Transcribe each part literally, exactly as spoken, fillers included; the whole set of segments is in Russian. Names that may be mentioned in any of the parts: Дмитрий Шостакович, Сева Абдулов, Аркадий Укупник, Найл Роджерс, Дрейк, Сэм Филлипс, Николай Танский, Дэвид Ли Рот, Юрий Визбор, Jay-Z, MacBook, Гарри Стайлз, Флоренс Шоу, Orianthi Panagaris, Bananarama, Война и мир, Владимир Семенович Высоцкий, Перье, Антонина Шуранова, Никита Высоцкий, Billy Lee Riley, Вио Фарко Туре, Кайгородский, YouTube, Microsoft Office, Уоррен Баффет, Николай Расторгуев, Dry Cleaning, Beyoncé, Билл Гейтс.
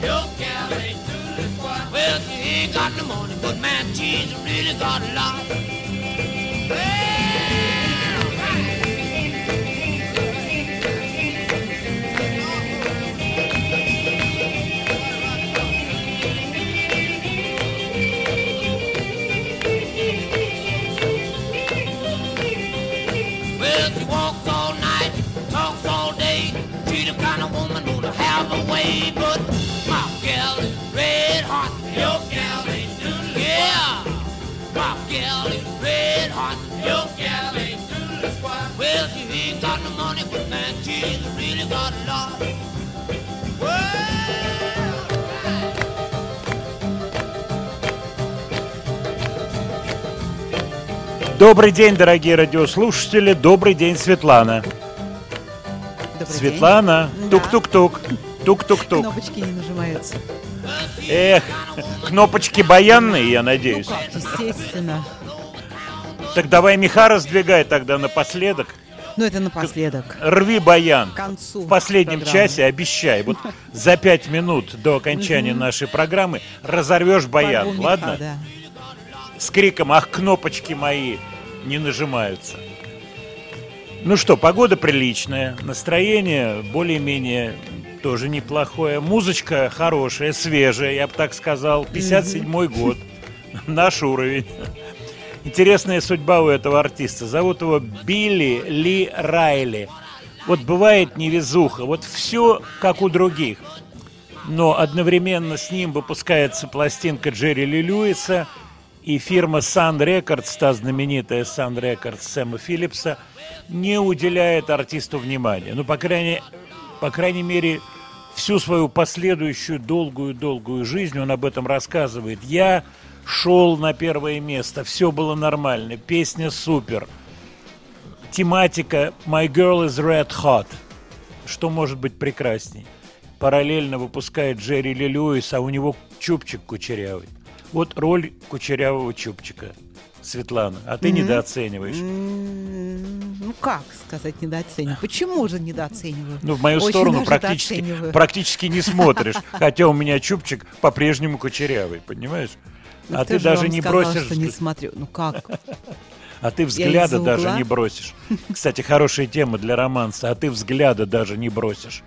your gal ain't doodling squat. Well, she ain't got no money, but man, she's really got a lot. Hey! But my gal is red hot, your gal ain't doodling. Yeah, my gal is red hot, your gal ain't doodling squat. Well, she ain't got no money, but man, she's really got a lot. Добрый день, дорогие радиослушатели. Добрый день, Светлана. Добрый Светлана, день. Тук-тук-тук. Тук-тук-тук. Кнопочки не нажимаются. Эх, кнопочки баянные, я надеюсь. Ну как, естественно. Так давай меха раздвигай тогда напоследок. Ну это напоследок. Рви баян. К концу. В последнем программы. Часе обещай. Вот за пять минут до окончания нашей программы разорвешь баян, Пару ладно? Меха, да. С криком «Ах, кнопочки мои не нажимаются». Ну что, погода приличная, настроение более-менее... тоже неплохое. Музычка хорошая, свежая, я бы так сказал. пятьдесят седьмой год. Наш уровень. Интересная судьба у этого артиста. Зовут его Билли Ли Райли. Вот бывает невезуха. Вот все как у других. Но одновременно с ним выпускается пластинка Джерри Ли Льюиса и фирма Sun Records, та знаменитая Sun Records Сэма Филлипса, не уделяет артисту внимания. Ну, по крайней По крайней мере, всю свою последующую долгую-долгую жизнь, он об этом рассказывает. Я шел на первое место, все было нормально, песня супер. Тематика «My girl is red hot». Что может быть прекрасней? Параллельно выпускает Джерри Ли Льюис, а у него чубчик кучерявый. Вот роль кучерявого чубчика. Светлана, а ты mm-hmm. недооцениваешь. Mm-hmm. Ну, как сказать недооцениваю? Почему же недооцениваю? Ну, в мою Очень сторону практически, практически не смотришь, хотя у меня чубчик по-прежнему кучерявый, понимаешь? Ну, а ты даже не сказал, бросишь... Что не смотрю. Ну, как? А ты взгляда даже не бросишь. Кстати, хорошая тема для романса. А ты взгляда даже не бросишь.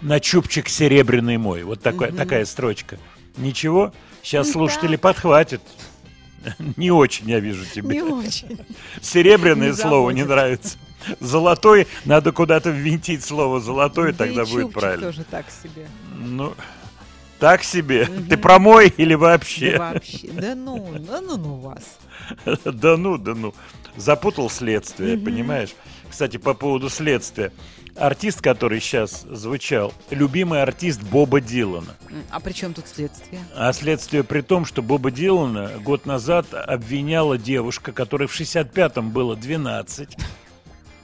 На чубчик серебряный мой. Вот такой, mm-hmm. такая строчка. Ничего, сейчас слушатели подхватят. Не очень, я вижу тебя. Не очень. Серебряное не слово не нравится. Золотой, надо куда-то ввинтить слово золотое, да тогда будет правильно. Тоже так себе. Ну, так себе. Угу. Ты про мой или вообще? Да вообще. Да ну, да ну, ну вас. Да ну, да ну. Запутал следствие, угу. понимаешь? Кстати, по поводу следствия. Артист, который сейчас звучал, любимый артист Боба Дилана. А при чем тут следствие? А следствие при том, что Боба Дилана год назад обвиняла девушка, которой в шестьдесят пятом было двенадцать.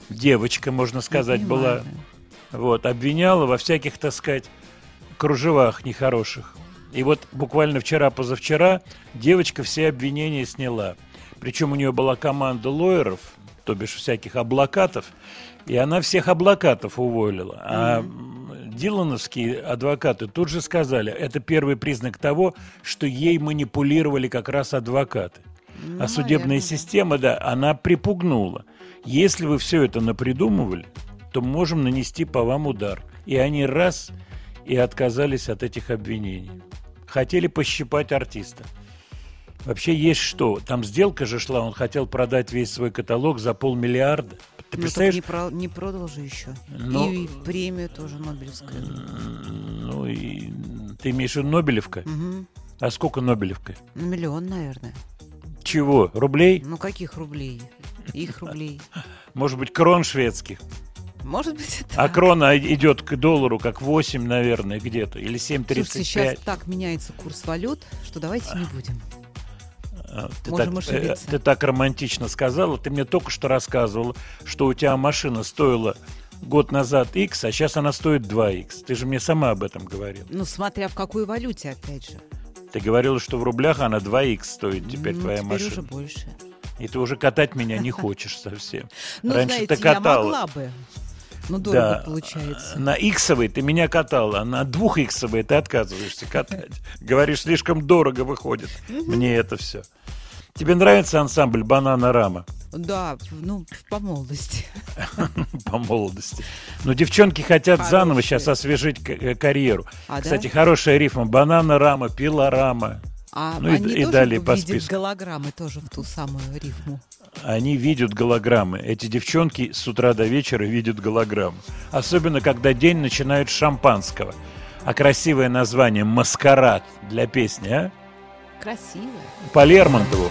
Девочка, можно сказать, была. Вот, обвиняла во всяких, так сказать, кружевах нехороших. И вот буквально вчера-позавчера девочка все обвинения сняла. Причем у нее была команда лоеров, то бишь всяких облокатов. И она всех облокатов уволила. А mm-hmm. дилановские адвокаты тут же сказали, это первый признак того, что ей манипулировали как раз адвокаты. Mm-hmm. А судебная mm-hmm. система, да, она припугнула. Если вы все это напридумывали, то можем нанести по вам удар. И они раз и отказались от этих обвинений. Хотели пощипать артиста. Вообще есть что. Там сделка же шла, он хотел продать весь свой каталог за полмиллиарда. Ты представляешь? Не, про, не продал же еще. Но, и премию тоже Нобелевскую. Ну, и ты имеешь в виду Нобелевка? Угу. А сколько Нобелевка? Миллион, наверное. Чего? Рублей? Ну, каких рублей? Их рублей. Может быть, крон шведских. Может быть, это. А крона идет к доллару как восемь, наверное, где-то. Или семь тридцать пять. Слушайте, сейчас так меняется курс валют, что давайте не будем. Ты так, ты так романтично сказала. Ты мне только что рассказывала, что у тебя машина стоила год назад X, а сейчас она стоит два икс. Ты же мне сама об этом говорила. Ну, смотря в какой валюте, опять же. Ты говорила, что в рублях она два икс стоит теперь, ну, твоя теперь машина. Теперь уже больше. И ты уже катать меня не хочешь совсем. Ну, раньше ты катала. Я могла бы. Ну, дорого, да, получается. На иксовой ты меня катала, а на двухиксовой ты отказываешься катать. Говоришь, слишком дорого выходит мне это все. Тебе нравится ансамбль «Бананарама»? Да, ну, по молодости. По молодости. Но девчонки хотят хорошие. Заново сейчас освежить карьеру. А, кстати, да? Хорошая рифма. «Бананарама», «Пилорама». А ну, они и, тоже и далее по списку. Видят голограммы тоже в ту самую рифму. Они видят голограммы. Эти девчонки с утра до вечера видят голограммы. Особенно, когда день начинают с шампанского. А красивое название «Маскарад» для песни, а? Красиво. По Лермонтову.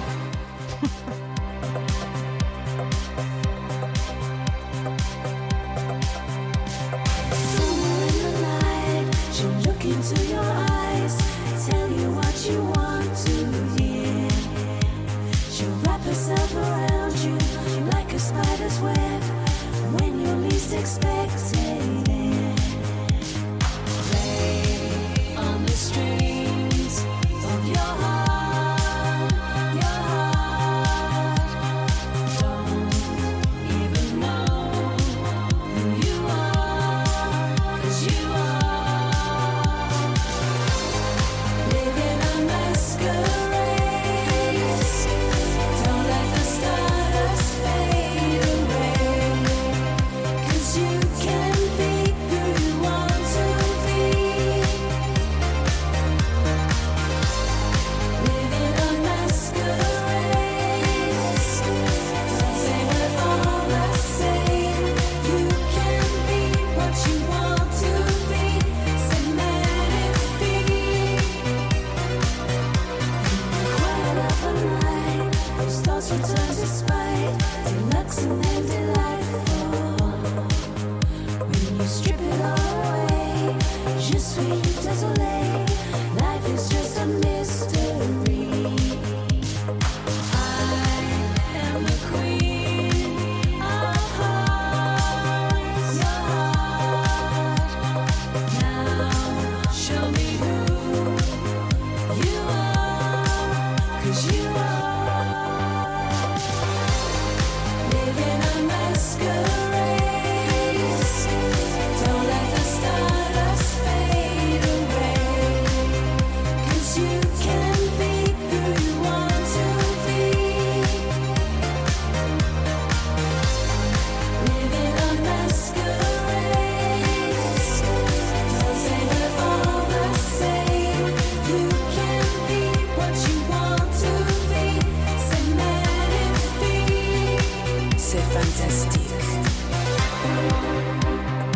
Expected it. Play on the strings of your heart, your heart. Don't even know who you are, 'cause you are living a masquerade.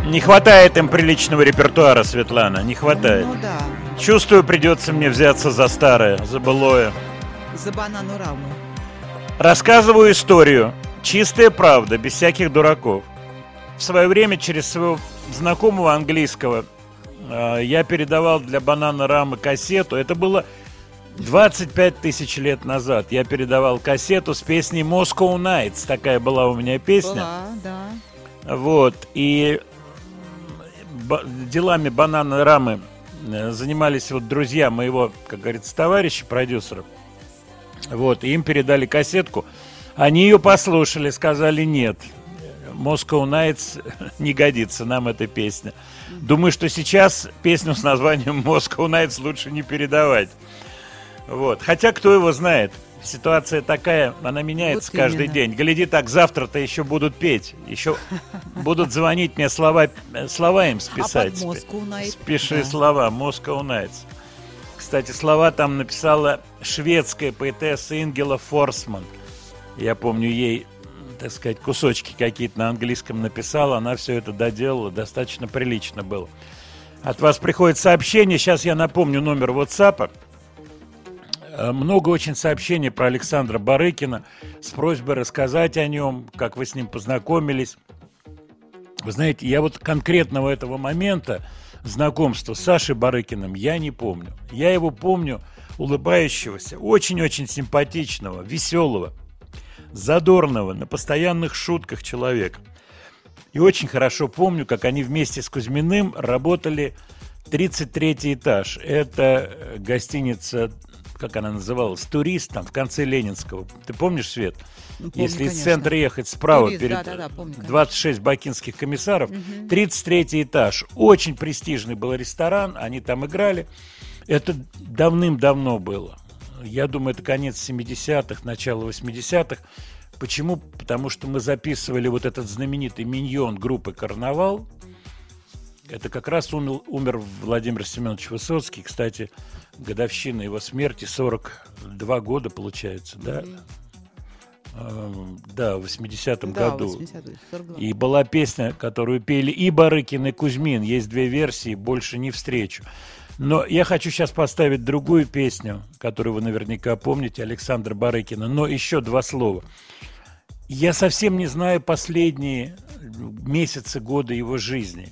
Не хватает им приличного репертуара, Светлана, не хватает. Ну, да. Чувствую, придется мне взяться за старое, за былое. За банану-раму. Рассказываю историю. Чистая правда, без всяких дураков. В свое время через своего знакомого английского э, я передавал для банану-рамы кассету. Это было двадцать пять тысяч лет назад. Я передавал кассету с песней «Moscow Nights». Такая была у меня песня. Была, да. Вот, и... делами «Бананарама» занимались вот друзья моего, как говорится, товарища, продюсера. Вот, и им передали кассетку. Они ее послушали, сказали: нет, Moscow Nights не годится нам эта песня. Думаю, что сейчас песню с названием Moscow Nights лучше не передавать. Вот. Хотя, кто его знает, ситуация такая, она меняется вот каждый именно. День. Гляди, так завтра-то еще будут петь, еще будут звонить мне, слова, слова им списать. А под Спиши да. слова, Moscow Nights. Кстати, слова там написала шведская поэтесса Ингела Форсман. Я помню, ей, так сказать, кусочки какие-то на английском написала, она все это доделала, достаточно прилично было. От вас приходит сообщение, сейчас я напомню номер WhatsApp. Много очень сообщений про Александра Барыкина с просьбой рассказать о нем, как вы с ним познакомились, Вы знаете, я вот конкретного этого момента знакомства с Сашей Барыкиным я не помню. Я его помню улыбающегося, очень-очень симпатичного, веселого, задорного, на постоянных шутках человека. И очень хорошо помню, как они вместе с Кузьминым работали тридцать третий этаж. Это гостиница, как она называлась, «Турист», там в конце Ленинского. Ты помнишь, Свет? Ну, помню, если конечно. Из центра ехать справа, Турист, перед да, да, да, помню, двадцать шесть бакинских комиссаров, угу. тридцать третий этаж. Очень престижный был ресторан, они там играли. Это давным-давно было. Я думаю, это конец семидесятых, начало восьмидесятых. Почему? Потому что мы записывали вот этот знаменитый миньон группы «Карнавал». Это как раз умер, умер Владимир Семенович Высоцкий. Кстати, годовщина его смерти, сорок два года, получается, да? Mm-hmm. Да, в восьмидесятом да, году. восьмидесятый, и была песня, которую пели и Барыкин, и Кузьмин. Есть две версии, «Больше не встречу». Но я хочу сейчас поставить другую песню, которую вы наверняка помните, Александра Барыкина. Но еще два слова. Я совсем не знаю последние месяцы, годы его жизни.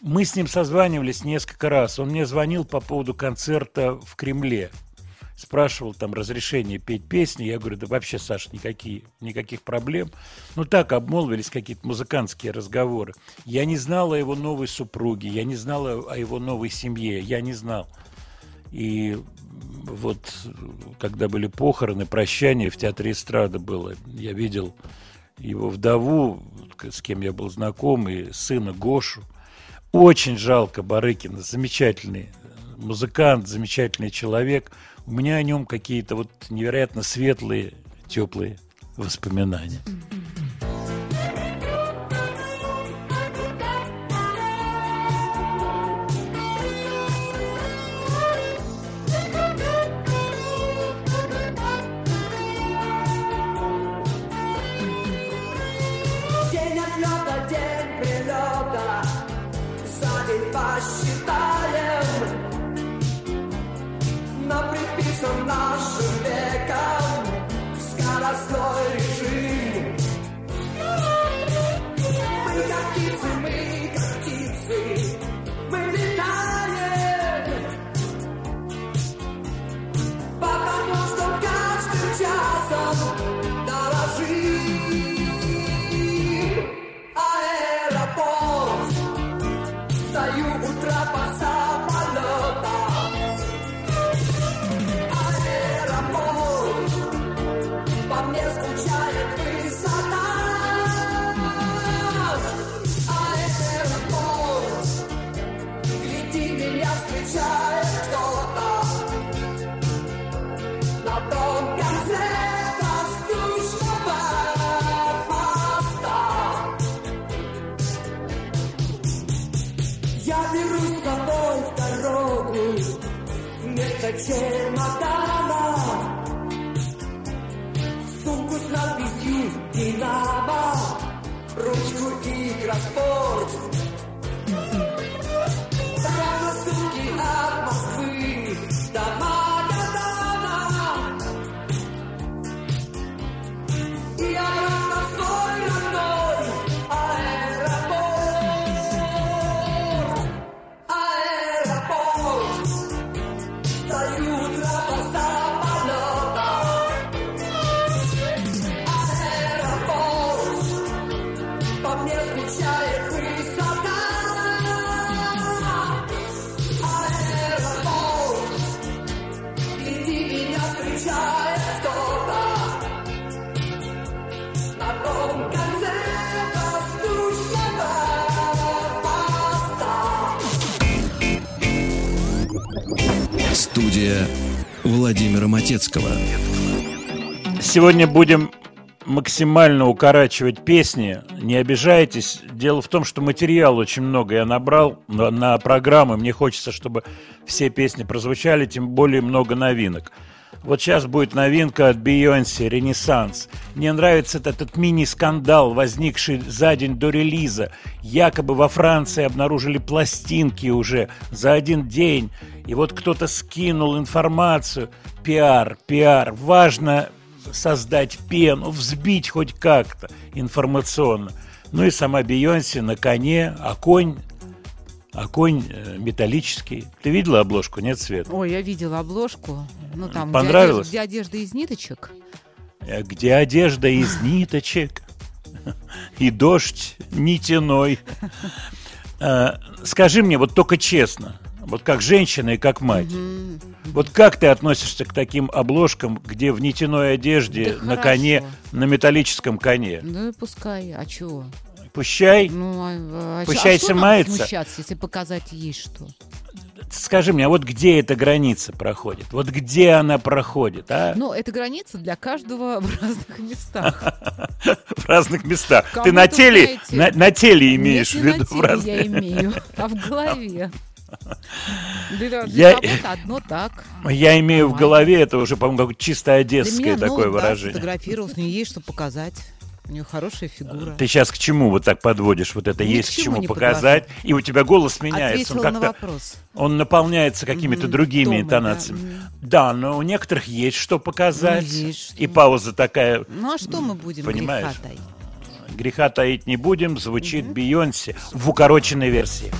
Мы с ним созванивались несколько раз. Он мне звонил по поводу концерта в Кремле. Спрашивал там разрешение петь песни. Я говорю, да вообще, Саш, никакие, никаких проблем. Ну так, обмолвились какие-то музыкантские разговоры. Я не знал о его новой супруге, я не знал о его новой семье, я не знал. И вот, когда были похороны, прощание в театре «Эстрада» было, я видел его вдову, с кем я был знаком, и сына Гошу. Очень жалко Барыкина, замечательный музыкант, замечательный человек. У меня о нем какие-то вот невероятно светлые, теплые воспоминания. Владимира Матецкого. Сегодня будем максимально укорачивать песни. Не обижайтесь. Дело в том, что материал очень много я набрал на программу. Мне хочется, чтобы все песни прозвучали, тем более много новинок. Вот сейчас будет новинка от Beyoncé «Ренессанс». Мне нравится этот, этот мини-скандал, возникший за день до релиза. Якобы во Франции обнаружили пластинки уже за один день. И вот кто-то скинул информацию. Пиар, пиар. Важно создать пену, взбить хоть как-то информационно. Ну и сама Бейонсе на коне, а конь, а конь металлический. Ты видела обложку, нет, Свет? Ой, я видела обложку. Ну, там, понравилось? Где одежда, где одежда из ниточек. Где одежда из ниточек и дождь нитяной. Скажи мне, вот только честно, вот как женщина и как мать, mm-hmm. вот как ты относишься к таким обложкам, где в нитяной одежде, да на хорошо. коне, на металлическом коне? Ну, пускай, а чего? Пущай, ну, а, а пущай а снимается. Смущаться, если показать ей что? Скажи мне, а вот где эта граница проходит? Вот где она проходит? А? Ну, эта граница для каждого в разных местах. В разных местах. Ты на теле имеешь в виду? На теле я имею, а в голове. Для, для я, кого-то одно так. Я имею Мама. в голове, это уже, по-моему, как чисто одесское такое ну, выражение. Да, сфотографировалась, у нее есть что показать. У нее хорошая фигура. Ты сейчас к чему вот так подводишь? Вот это Ни есть к чему, чему показать. Подвожу. И у тебя голос меняется. Ответила он как-то, на вопрос. Он наполняется какими-то mm-hmm. другими Томы, интонациями. Да. Mm-hmm. да, но у некоторых есть что показать. Ну, есть, и что. Пауза такая. Ну а что мы будем, понимаешь? Греха таить? Греха таить не будем. Звучит mm-hmm. Бейонсе в укороченной версии.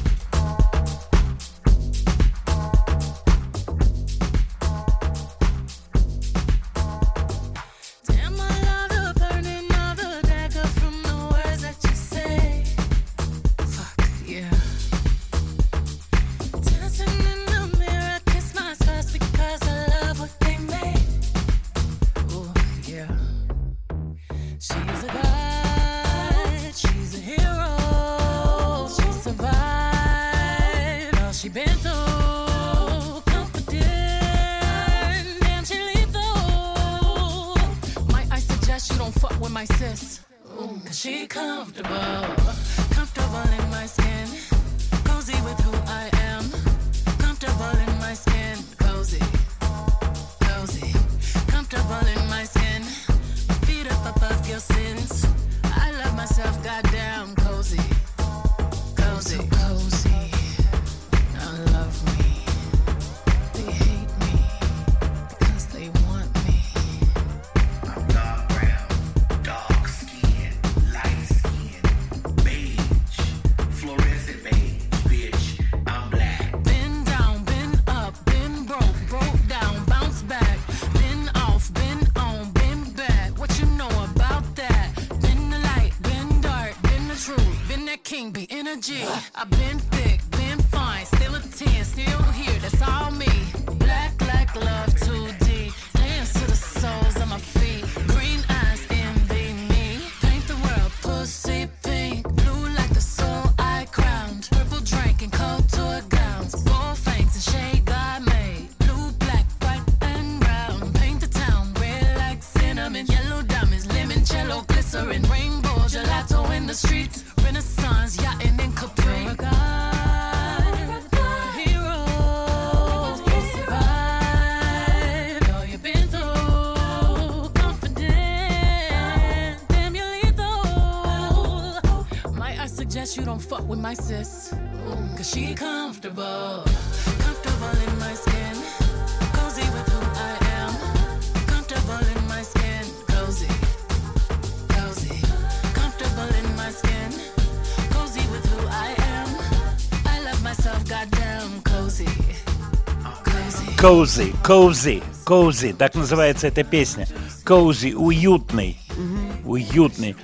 Cozy, cozy, cozy, так называется эта песня. Cozy, уютный, mm-hmm. уютный.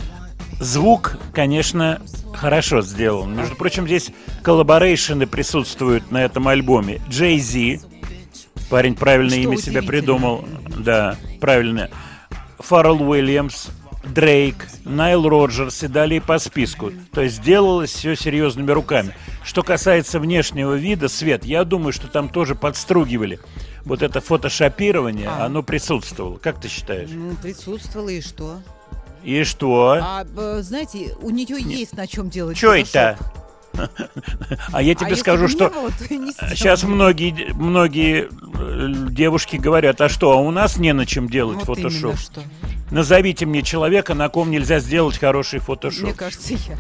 Звук, конечно, хорошо сделан. Между прочим, здесь коллаборейшены присутствуют на этом альбоме. Jay-Z, парень правильное имя себе придумал, да, правильное. Фаррелл Уильямс, Дрейк, Найл Роджерс и далее по списку. То есть делалось все серьезными руками. Что касается внешнего вида, Свет, я думаю, что там тоже подстругивали. Вот это фотошопирование, а. оно присутствовало. Как ты считаешь? Ну, присутствовало, и что? И что? А, знаете, у нее Нет. есть на чем делать фотошоп. Чё это? А я тебе а скажу, что было, сейчас многие, многие девушки говорят, а что, а у нас не на чем делать вот фотошоп. Назовите мне человека, на ком нельзя сделать хороший фотошоп. Мне кажется, я.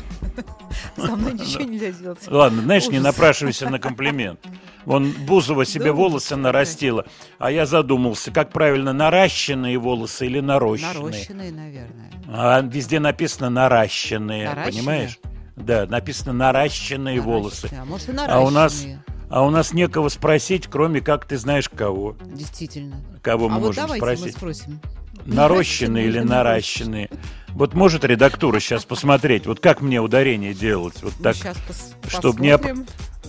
Со мной ничего нельзя сделать. Ладно, знаешь, не напрашивайся на комплимент. Вон Бузова себе волосы нарастила, а я задумался, как правильно, наращенные волосы или нарощенные? Нарощенные, наверное. А везде написано наращенные, понимаешь? Да, написано наращенные волосы. А может, и наращенные. А у нас некого спросить, кроме как ты знаешь кого. Действительно. Кого мы а можем вот спросить? Мы спросим. Нарощенные или наращенные? Вот может редактура сейчас посмотреть, вот как мне ударение делать? Вот так, чтобы не,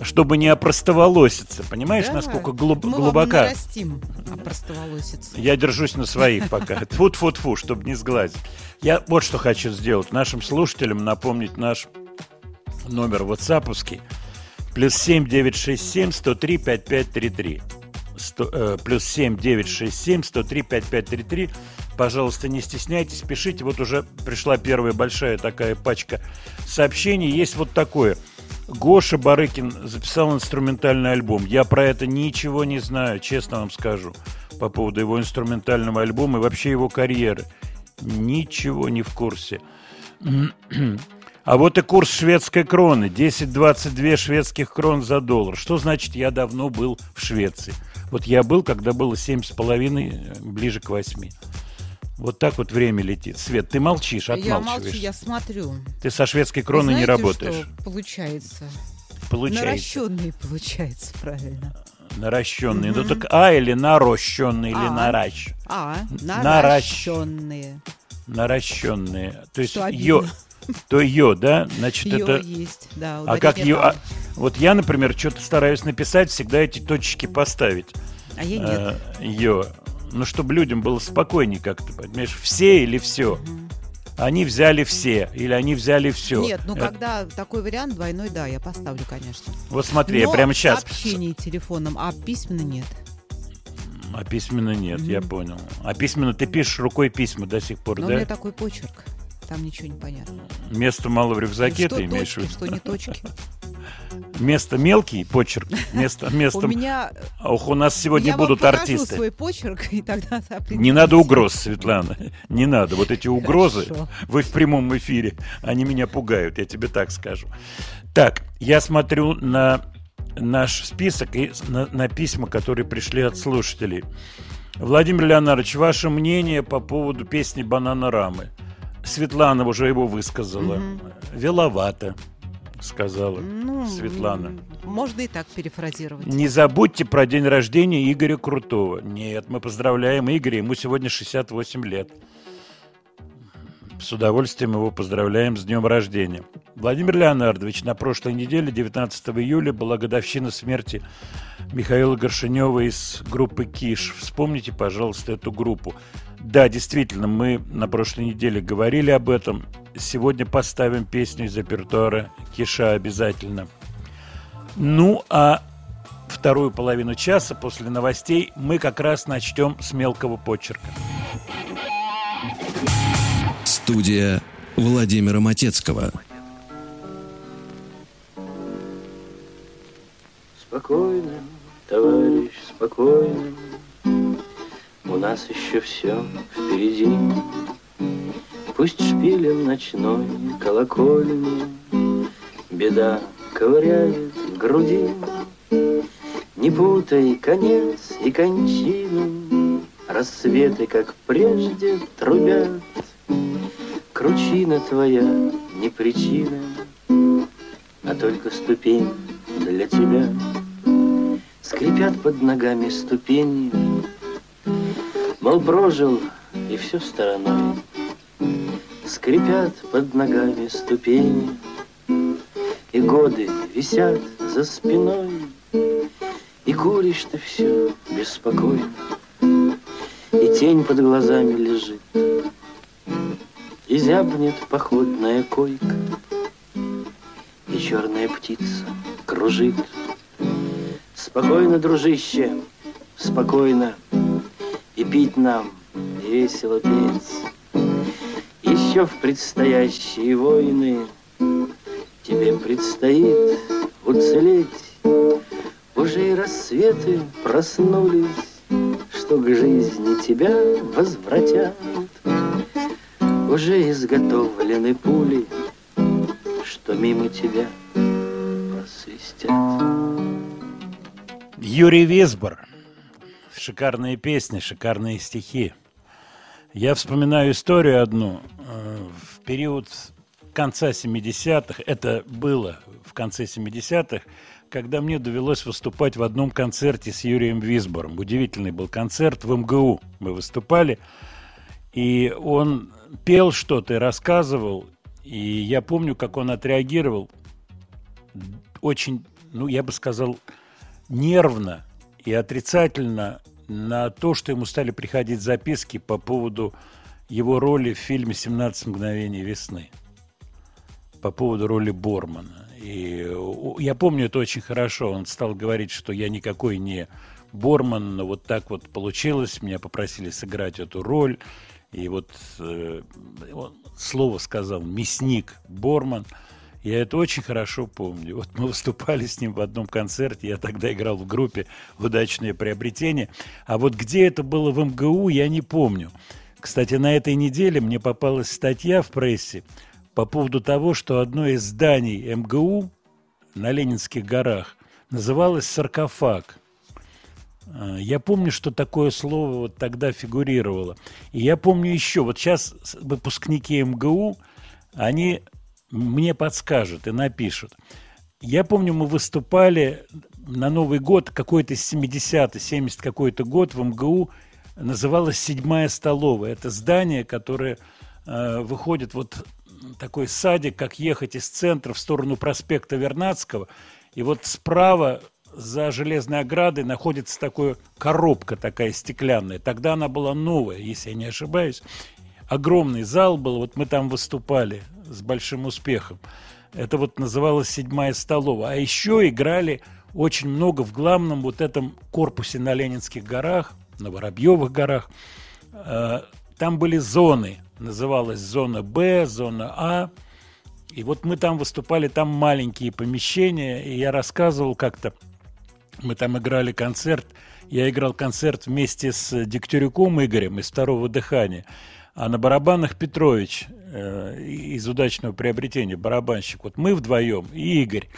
чтобы не опростоволоситься. Понимаешь, да, насколько глуб, мы глубоко. Мы нарастим опростоволоситься. Я держусь на своих пока. Тьфу-тьфу-тьфу, чтобы не сглазить. Я вот что хочу сделать. Нашим слушателям напомнить наш номер ватсаповский. Плюс семь девятьсот шестьдесят семь сто три пятьдесят пять тридцать три. Э, плюс семь девятьсот шестьдесят семь сто три пятьдесят пять тридцать три. Пожалуйста, не стесняйтесь, пишите. Вот уже пришла первая большая такая пачка сообщений. Есть вот такое. Гоша Барыкин записал инструментальный альбом. Я про это ничего не знаю, честно вам скажу, по поводу его инструментального альбома и вообще его карьеры. Ничего не в курсе. А вот и курс шведской кроны. десять двадцать два шведских крон за доллар. Что значит, я давно был в Швеции? Вот я был, когда было семь с половиной, ближе к восьми. Вот так вот время летит. Свет, ты молчишь, отмалчиваешься. Я молчу, я смотрю. Ты со шведской кроной не работаешь. Знаете, что получается? Получается. Наращенный получается, правильно. Наращенные. Угу. Ну так а или нарощенные, а, или наращ. А, наращенные. Наращенные. То есть ё... То «ё», да? Значит, «ё» это... есть, да. А как «ё»? А... Вот я, например, что-то стараюсь написать, всегда эти точечки поставить. А я нет. А, «ё». Ну, чтобы людям было спокойнее как-то, понимаешь? «Все» или «всё». Угу. Они взяли «все» или они взяли «всё». Нет, ну, это... когда такой вариант двойной, да, я поставлю, конечно. Вот смотри, но я прямо сейчас... Но сообщение телефоном, а письменно нет. А письменно нет, угу. Я понял. А письменно ты пишешь рукой письма до сих пор, но да? У меня такой почерк. Там ничего не понятно. Место мало в рюкзаке, что ты точки, имеешь в виду? Что не точки. Место мелкий почерк. Место, место... У меня... Ох, у нас сегодня я будут артисты. Я вам покажу свой почерк, и тогда... Не надо угроз, Светлана. Не надо. Вот эти угрозы, хорошо. Вы в прямом эфире, они меня пугают, я тебе так скажу. Так, я смотрю на наш список и на, на письма, которые пришли от слушателей. Владимир Леонардович, ваше мнение по поводу песни «Бананарамы»? Светлана уже его высказала. Mm-hmm. Веловато, сказала mm-hmm. Светлана. Можно и так перефразировать. Не забудьте про день рождения Игоря Крутого. Нет, мы поздравляем Игоря, ему сегодня шестьдесят восемь лет. С удовольствием его поздравляем с днем рождения. Владимир Леонардович, на прошлой неделе, девятнадцатого июля, была годовщина смерти Михаила Горшенева из группы «Киш». Вспомните, пожалуйста, эту группу. Да, действительно, мы на прошлой неделе говорили об этом. Сегодня поставим песню из репертуара «Киша» обязательно. Ну, а вторую половину часа после новостей мы как раз начнем с мелкого почерка. Студия Владимира Матецкого. Спокойно, товарищ, спокойно. У нас еще все впереди. Пусть шпилем ночной колокольни беда ковыряет в груди. Не путай конец и кончину. Рассветы, как прежде, трубят. Кручина твоя не причина, а только ступень для тебя. Скрипят под ногами ступени. Мол, прожил, и все стороной. Скрипят под ногами ступени, и годы висят за спиной. И куришь ты все беспокойно, и тень под глазами лежит. И зябнет походная койка, и черная птица кружит. Спокойно, дружище, спокойно. И пить нам, и весело петь. Еще в предстоящие войны тебе предстоит уцелеть. Уже и рассветы проснулись, что к жизни тебя возвратят. Уже изготовлены пули, что мимо тебя просвистят. Юрий Визбор. Шикарные песни, шикарные стихи. Я вспоминаю историю одну. В период конца семидесятых, это было в конце семидесятых, когда мне довелось выступать в одном концерте с Юрием Визбором. Удивительный был концерт, в эм гэ у мы выступали. И он пел что-то и рассказывал. И я помню, как он отреагировал очень, ну, я бы сказал, нервно и отрицательно на то, что ему стали приходить записки по поводу его роли в фильме «семнадцать мгновений весны», по поводу роли Бормана. И я помню это очень хорошо. Он стал говорить, что я никакой не Борман, но вот так вот получилось, меня попросили сыграть эту роль. И вот э, он слово сказал «мясник Борман». Я это очень хорошо помню. Вот мы выступали с ним в одном концерте. Я тогда играл в группе «Удачное приобретение». А вот где это было в эм гэ у, я не помню. Кстати, на этой неделе мне попалась статья в прессе по поводу того, что одно из зданий эм гэ у на Ленинских горах называлось «Саркофаг». Я помню, что такое слово вот тогда фигурировало. И я помню еще, вот сейчас выпускники эм гэ у, они мне подскажут и напишут. Я помню, мы выступали на Новый год, какой-то семидесятый, семидесятый какой-то год в эм гэ у, называлась «Седьмая столовая». Это здание, которое э, выходит, вот такой садик, как ехать из центра в сторону проспекта Вернадского. И вот справа за железной оградой находится такая коробка, такая стеклянная. Тогда она была новая, если я не ошибаюсь. Огромный зал был, вот мы там выступали с большим успехом. Это вот называлось «Седьмая столовая». А еще играли очень много в главном вот этом корпусе на Ленинских горах, на Воробьевых горах. Там были зоны, называлась зона «Б», зона «А». И вот мы там выступали, там маленькие помещения, и я рассказывал как-то, мы там играли концерт, я играл концерт вместе с Дегтярюком Игорем из «Второго дыхания», а на барабанах Петрович э, из «Удачного приобретения», барабанщик. Вот мы вдвоем и Игорь.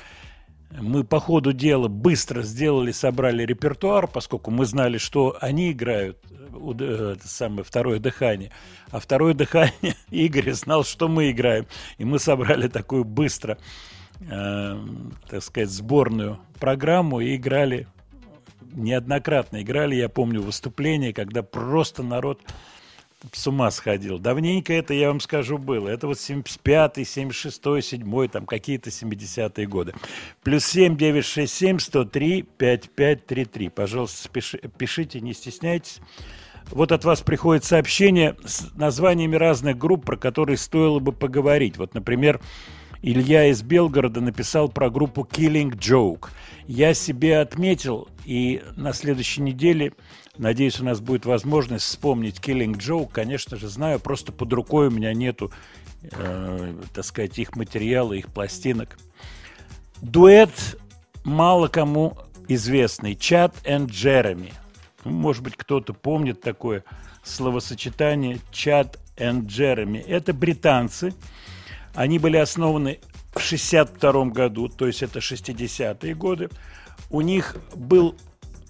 Мы по ходу дела быстро сделали, собрали репертуар, поскольку мы знали, что они играют это самое «Второе дыхание». А «Второе дыхание» Игорь знал, что мы играем. И мы собрали такую быстро, э, так сказать, сборную программу и играли, неоднократно играли. Я помню выступление, когда просто народ с ума сходил. Давненько это, я вам скажу, было. Это вот семьдесят пятый, семьдесят шестой, седьмой, там какие-то семидесятые годы. Плюс семь девятьсот шестьдесят семь сто три пятьдесят пять тридцать три. Пожалуйста, пиши, пишите, не стесняйтесь. Вот от вас приходит сообщение с названиями разных групп, про которые стоило бы поговорить. Вот, например, Илья из Белгорода написал про группу Killing Joke. Я себе отметил, и на следующей неделе, надеюсь, у нас будет возможность вспомнить Killing Joke. Конечно же, знаю, просто под рукой у меня нету, э, так сказать, их материала, их пластинок. Дуэт мало кому известный. Chad and Jeremy. Может быть, кто-то помнит такое словосочетание Chad and Jeremy. Это британцы. Они были основаны в шестьдесят втором году, то есть это шестидесятые годы. У них был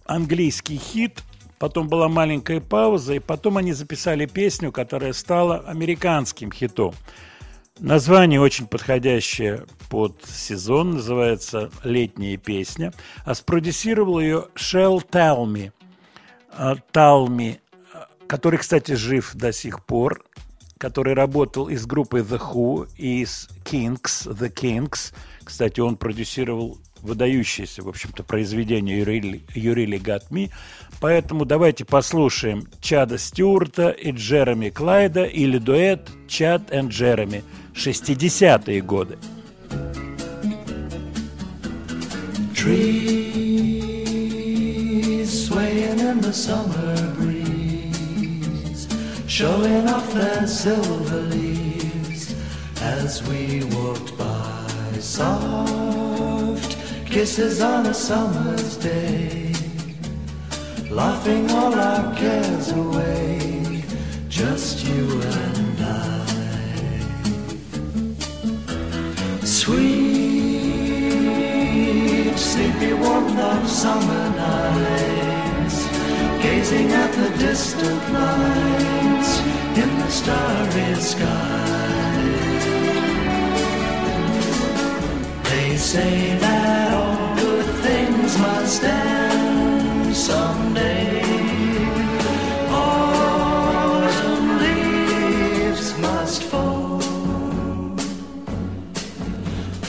английский хит. Потом была маленькая пауза, и потом они записали песню, которая стала американским хитом. Название очень подходящее под сезон, называется «Летняя песня». А спродюсировал ее Шел Талми, Талми, который, кстати, жив до сих пор, который работал из группы The Who и из Kinks, The Kinks. Кстати, он продюсировал выдающееся, в общем-то, произведение «You Really Got Me». Поэтому давайте послушаем Чада Стюарта и Джереми Клайда или дуэт «Чад и Джереми» шестидесятые годы. Kisses on a summer's day, laughing all our cares away, just you and I. sweet, sleepy warmth of summer nights, gazing at the distant lights in the starry sky. They say that all good things must end someday. Autumn leaves must fall.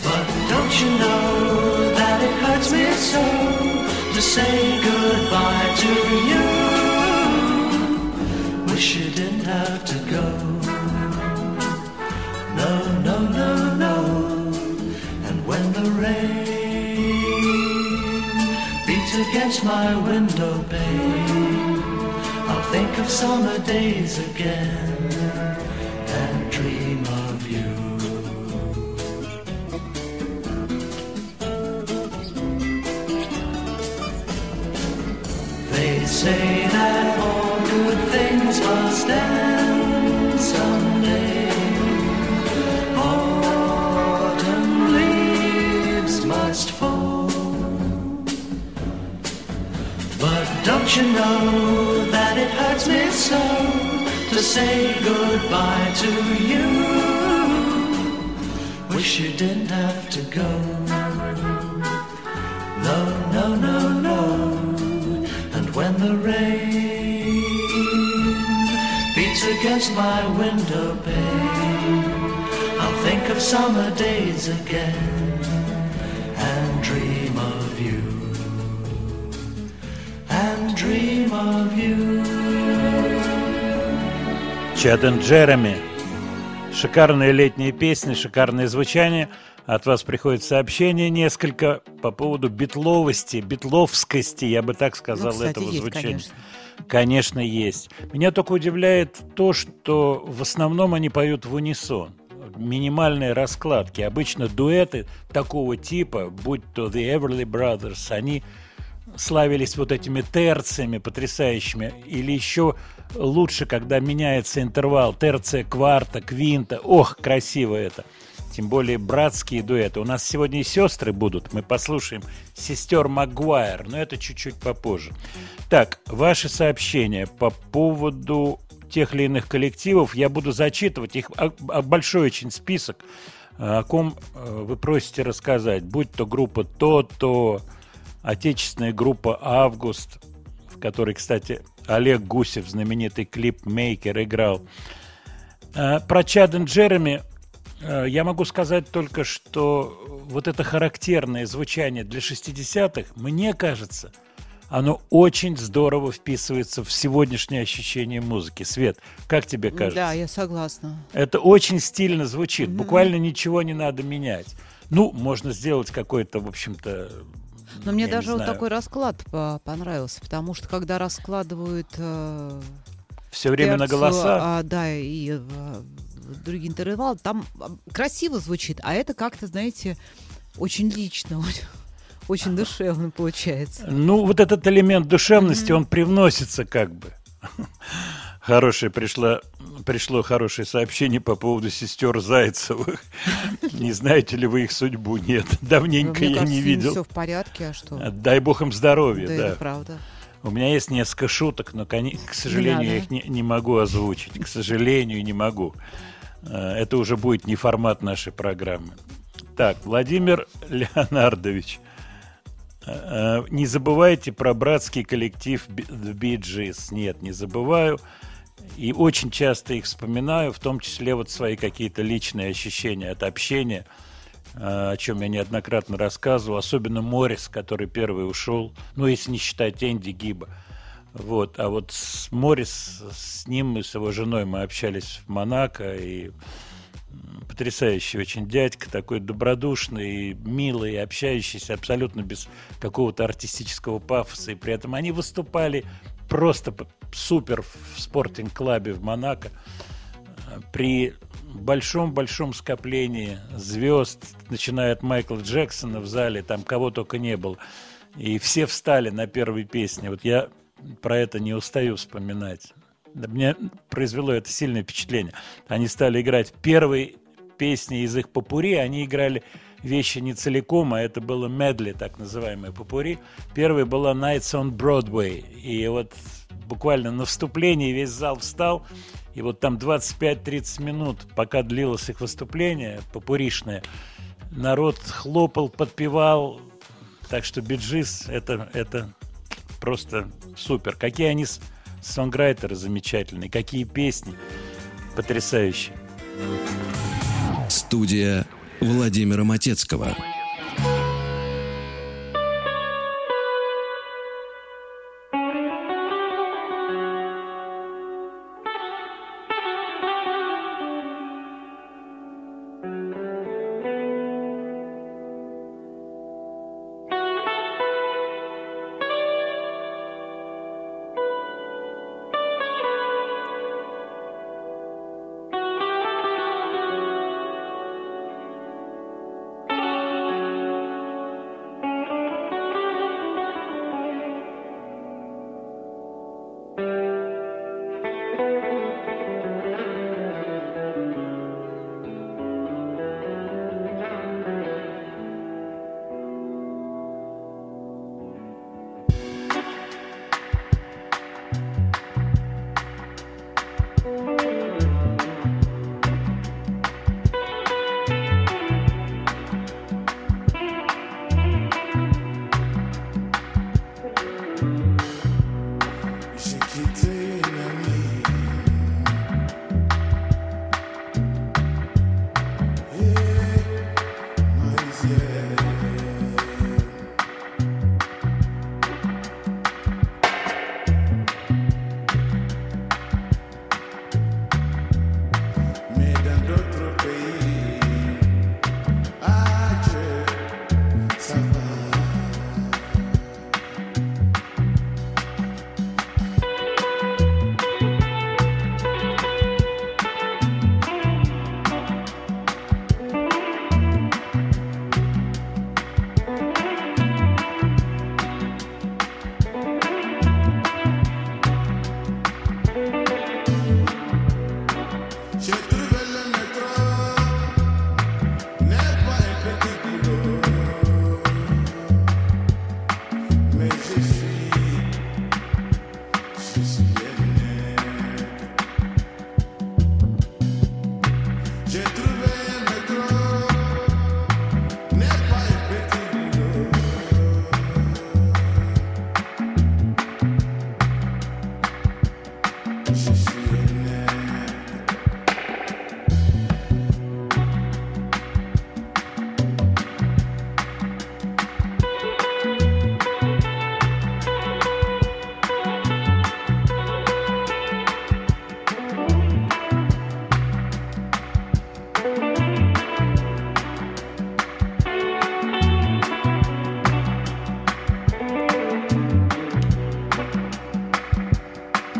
But don't you know that it hurts me so to say goodbye to you? Wish you didn't have to go. No, no, no, no. Rain beats against my window, babe. I'll think of summer days again and dream of you. They say that all good things must end someday. Don't you know that it hurts me so to say goodbye to you? Wish you didn't have to go. No, no, no, no. And when the rain beats against my window, pane, I'll think of summer days again and dream of you. Чад и Джереми. Шикарные летние песни, шикарное звучание. От вас приходит сообщение несколько по поводу битловости, битловскости, я бы так сказал, ну, кстати, этого есть, звучания. Конечно. Конечно, есть. Меня только удивляет то, что в основном они поют в унисон. Минимальные раскладки. Обычно дуэты такого типа, будь то The Everly Brothers, они славились вот этими терциями потрясающими. Или еще лучше, когда меняется интервал. Терция, кварта, квинта. Ох, красиво это. Тем более братские дуэты. У нас сегодня и сестры будут. Мы послушаем сестер Магуайр. Но это чуть-чуть попозже. Так, ваши сообщения по поводу тех или иных коллективов. Я буду зачитывать их. Большой очень список, о ком вы просите рассказать. Будь то группа «То-то», отечественная группа «Август», в которой, кстати, Олег Гусев, знаменитый клипмейкер, играл. Про Чад и Джереми я могу сказать только, что вот это характерное звучание для шестидесятых, мне кажется, оно очень здорово вписывается в сегодняшнее ощущение музыки. Свет, как тебе кажется? Да, я согласна. Это очень стильно звучит, mm-hmm. буквально ничего не надо менять. Ну, можно сделать какой-то, в общем-то... Но мне даже вот такой расклад понравился, потому что когда раскладывают э, все время терцию, на голоса, а, да, и э, другие интервалы, там красиво звучит, а это как-то, знаете, очень лично, очень душевно получается. Ну вот этот элемент душевности, он привносится как бы. Хорошее пришло, пришло хорошее сообщение по поводу сестер Зайцевых. Не знаете ли вы их судьбу? Нет, давненько я не видел. Все в порядке, а что? Дай бог им здоровья, да. Да, правда. У меня есть несколько шуток, но, к сожалению, я их не могу озвучить. К сожалению, не могу. Это уже будет не формат нашей программы. Так, Владимир Леонардович. Не забывайте про братский коллектив Bee Gees. Нет, не забываю. И очень часто их вспоминаю, в том числе вот свои какие-то личные ощущения от общения, о чем я неоднократно рассказывал. Особенно Морис, который первый ушел, ну, если не считать Энди Гиба. Вот. А вот с Морис, с ним и с его женой мы общались в Монако. И потрясающий очень дядька, такой добродушный, милый, общающийся абсолютно без какого-то артистического пафоса. И при этом они выступали просто супер в спортинг-клабе в Монако при большом-большом скоплении звезд, начиная от Майкла Джексона в зале, там кого только не было. И все встали на первой песне. Вот я про это не устаю вспоминать. Мне произвело это сильное впечатление. Они стали играть первые песни из их попурри. Они играли вещи не целиком, а это было медли, так называемое попурри. Первой была Nights on Broadway. И вот буквально на вступлении весь зал встал. И вот там двадцать пять тридцать минут, пока длилось их выступление попуришное, народ хлопал, подпевал. Так что Bee Gees это, это просто супер. Какие они сонграйтеры замечательные, какие песни потрясающие. Студия Владимира Матецкого.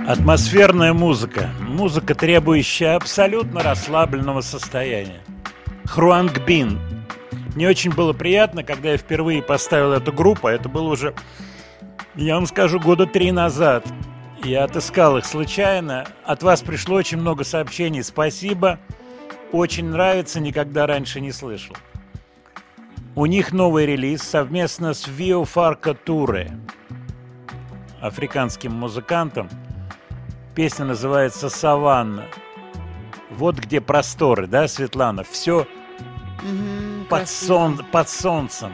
Атмосферная музыка. Музыка, требующая абсолютно расслабленного состояния. Хруанг Бин. Мне очень было приятно, когда я впервые поставил эту группу. Это было уже, я вам скажу, года три назад. Я отыскал их случайно. От вас пришло очень много сообщений. Спасибо. Очень нравится, никогда раньше не слышал. У них новый релиз совместно с Вио Фарко Туре, африканским музыкантом. Песня называется «Саванна». Вот где просторы, да, Светлана? Все угу, под, сон, под солнцем.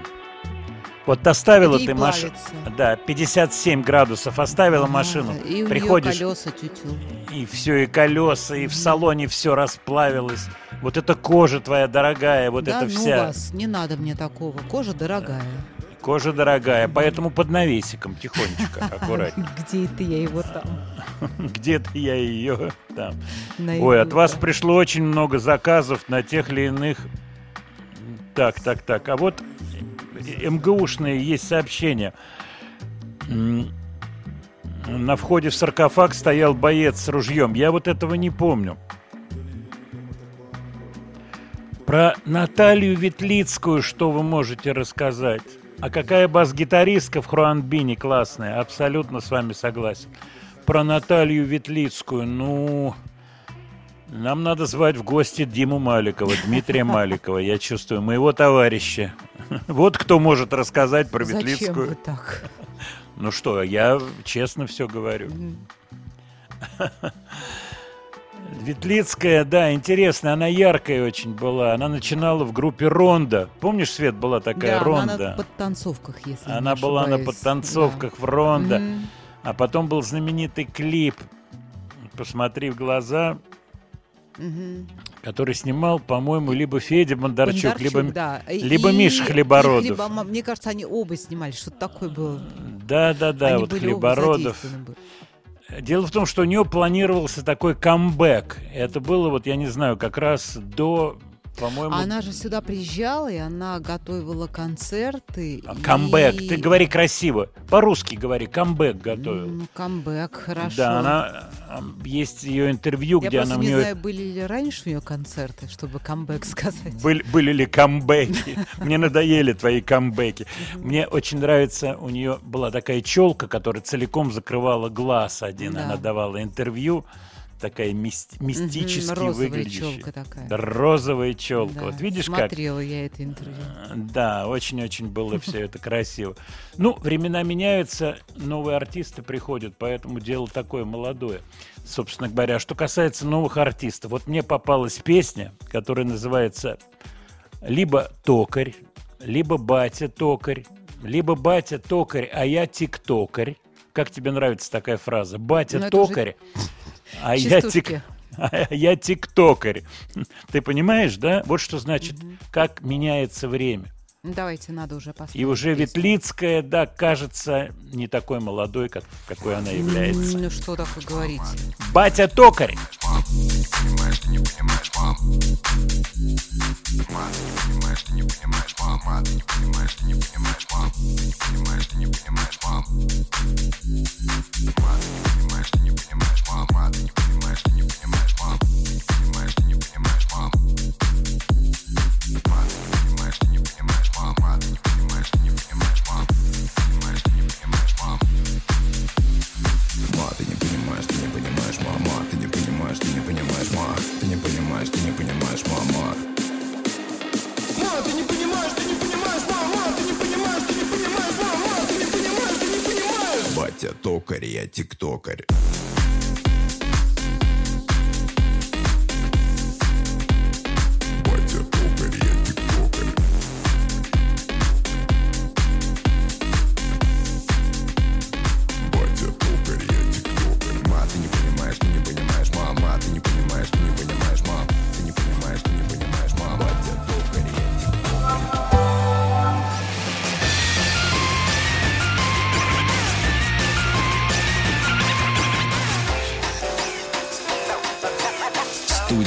Вот оставила где ты машину. Да, пятьдесят семь градусов оставила угу, машину. И у приходишь, нее колеса тю-тю. И все, и колеса, и угу. в салоне все расплавилось. Вот эта кожа твоя дорогая, вот да, эта ну вся. Да, вас, не надо мне такого. Кожа дорогая. Кожа дорогая, поэтому под навесиком тихонечко, аккуратненько. Где это я его там? Где-то я ее там. Ой, от вас пришло очень много заказов на тех или иных... Так, так, так. А вот МГУшные есть сообщения. На входе в саркофаг стоял боец с ружьем. Я вот этого не помню. Про Наталью Ветлицкую что вы можете рассказать? А какая бас-гитаристка в Хруанбине классная, абсолютно с вами согласен. Про Наталью Ветлицкую, ну, Нам надо звать в гости Диму Маликова, Дмитрия Маликова. Я чувствую, моего товарища. Вот кто может рассказать про Ветлицкую. Зачем вы так? Ну что, я честно все говорю. Ветлицкая, да, интересная, она яркая очень была. Она начинала в группе Рондо. Помнишь, Свет, была такая, да, Рондо? Она на подтанцовках, если она не ошибаюсь. Была на подтанцовках, да, в Рондо. Mm-hmm. А потом был знаменитый клип «Посмотри в глаза», mm-hmm, который снимал, по-моему, либо Федя Бондарчук, Бондарчук либо, да, либо и... Миша Хлебородов. И хлеба... Мне кажется, они оба снимали, что-то такое было. Да, да, да, они вот Хлебородов. Дело в том, что у нее планировался такой камбэк. Это было, вот я не знаю, как раз до, по-моему... Она же сюда приезжала, и она готовила концерты. Камбэк, и... ты говори красиво. По-русски говори, камбэк готовила. Ну, камбэк, хорошо. Да, она... Есть ее интервью, я где она... Я просто не знаю, были ли раньше у нее концерты, чтобы камбэк сказать. Были, были ли камбэки? Мне надоели твои камбэки. Мне очень нравится, у нее была такая челка, которая целиком закрывала глаз один. Она давала интервью. Такая мисти- мистически mm-hmm, выглядящая. Розовая челка такая. Розовая челка. Да. Вот видишь, смотрела как? Смотрела я это интервью. Да, очень-очень было все это красиво. Ну, времена меняются, новые артисты приходят, поэтому дело такое молодое, собственно говоря. Что касается новых артистов, вот мне попалась песня, которая называется «Либо токарь», либо «Батя токарь», либо «Батя токарь, а я тиктокарь». Как тебе нравится такая фраза? «Батя но токарь». А я, тик... а я тиктокарь. Ты понимаешь, да? Вот что значит, угу, как меняется время. Давайте, надо уже поставить. И уже песню. Ветлицкая, да, кажется не такой молодой, как, какой она является. Ну что такое говорить? Батя токарь. Понимаешь, ты не понимаешь, мам. Мам, ты не понимаешь, ты не понимаешь, мам. Мам, ты не понимаешь, ты не понимаешь, мам. Ты не понимаешь, ты не понимаешь, мам. Мам, ты не понимаешь, ты не понимаешь, мам. Мам, ты не понимаешь, ты не понимаешь, мам. Ты не понимаешь, ты не понимаешь, мам. Мам, ты не понимаешь, ты не понимаешь, мам. Мам, ты не понимаешь, ты не понимаешь, мам. Ты не понимаешь, ты не понимаешь, мам. Мам, ты не понимаешь, ты не понимаешь, мама. Ты не понимаешь, ты не понимаешь, мама. Ты не понимаешь, ты не понимаешь, мама. Мама, ты не понимаешь, ты не понимаешь, мама. Ты не понимаешь, ты не понимаешь, мама. Ты не понимаешь, ты не понимаешь. Батя токарь, я тиктокарь.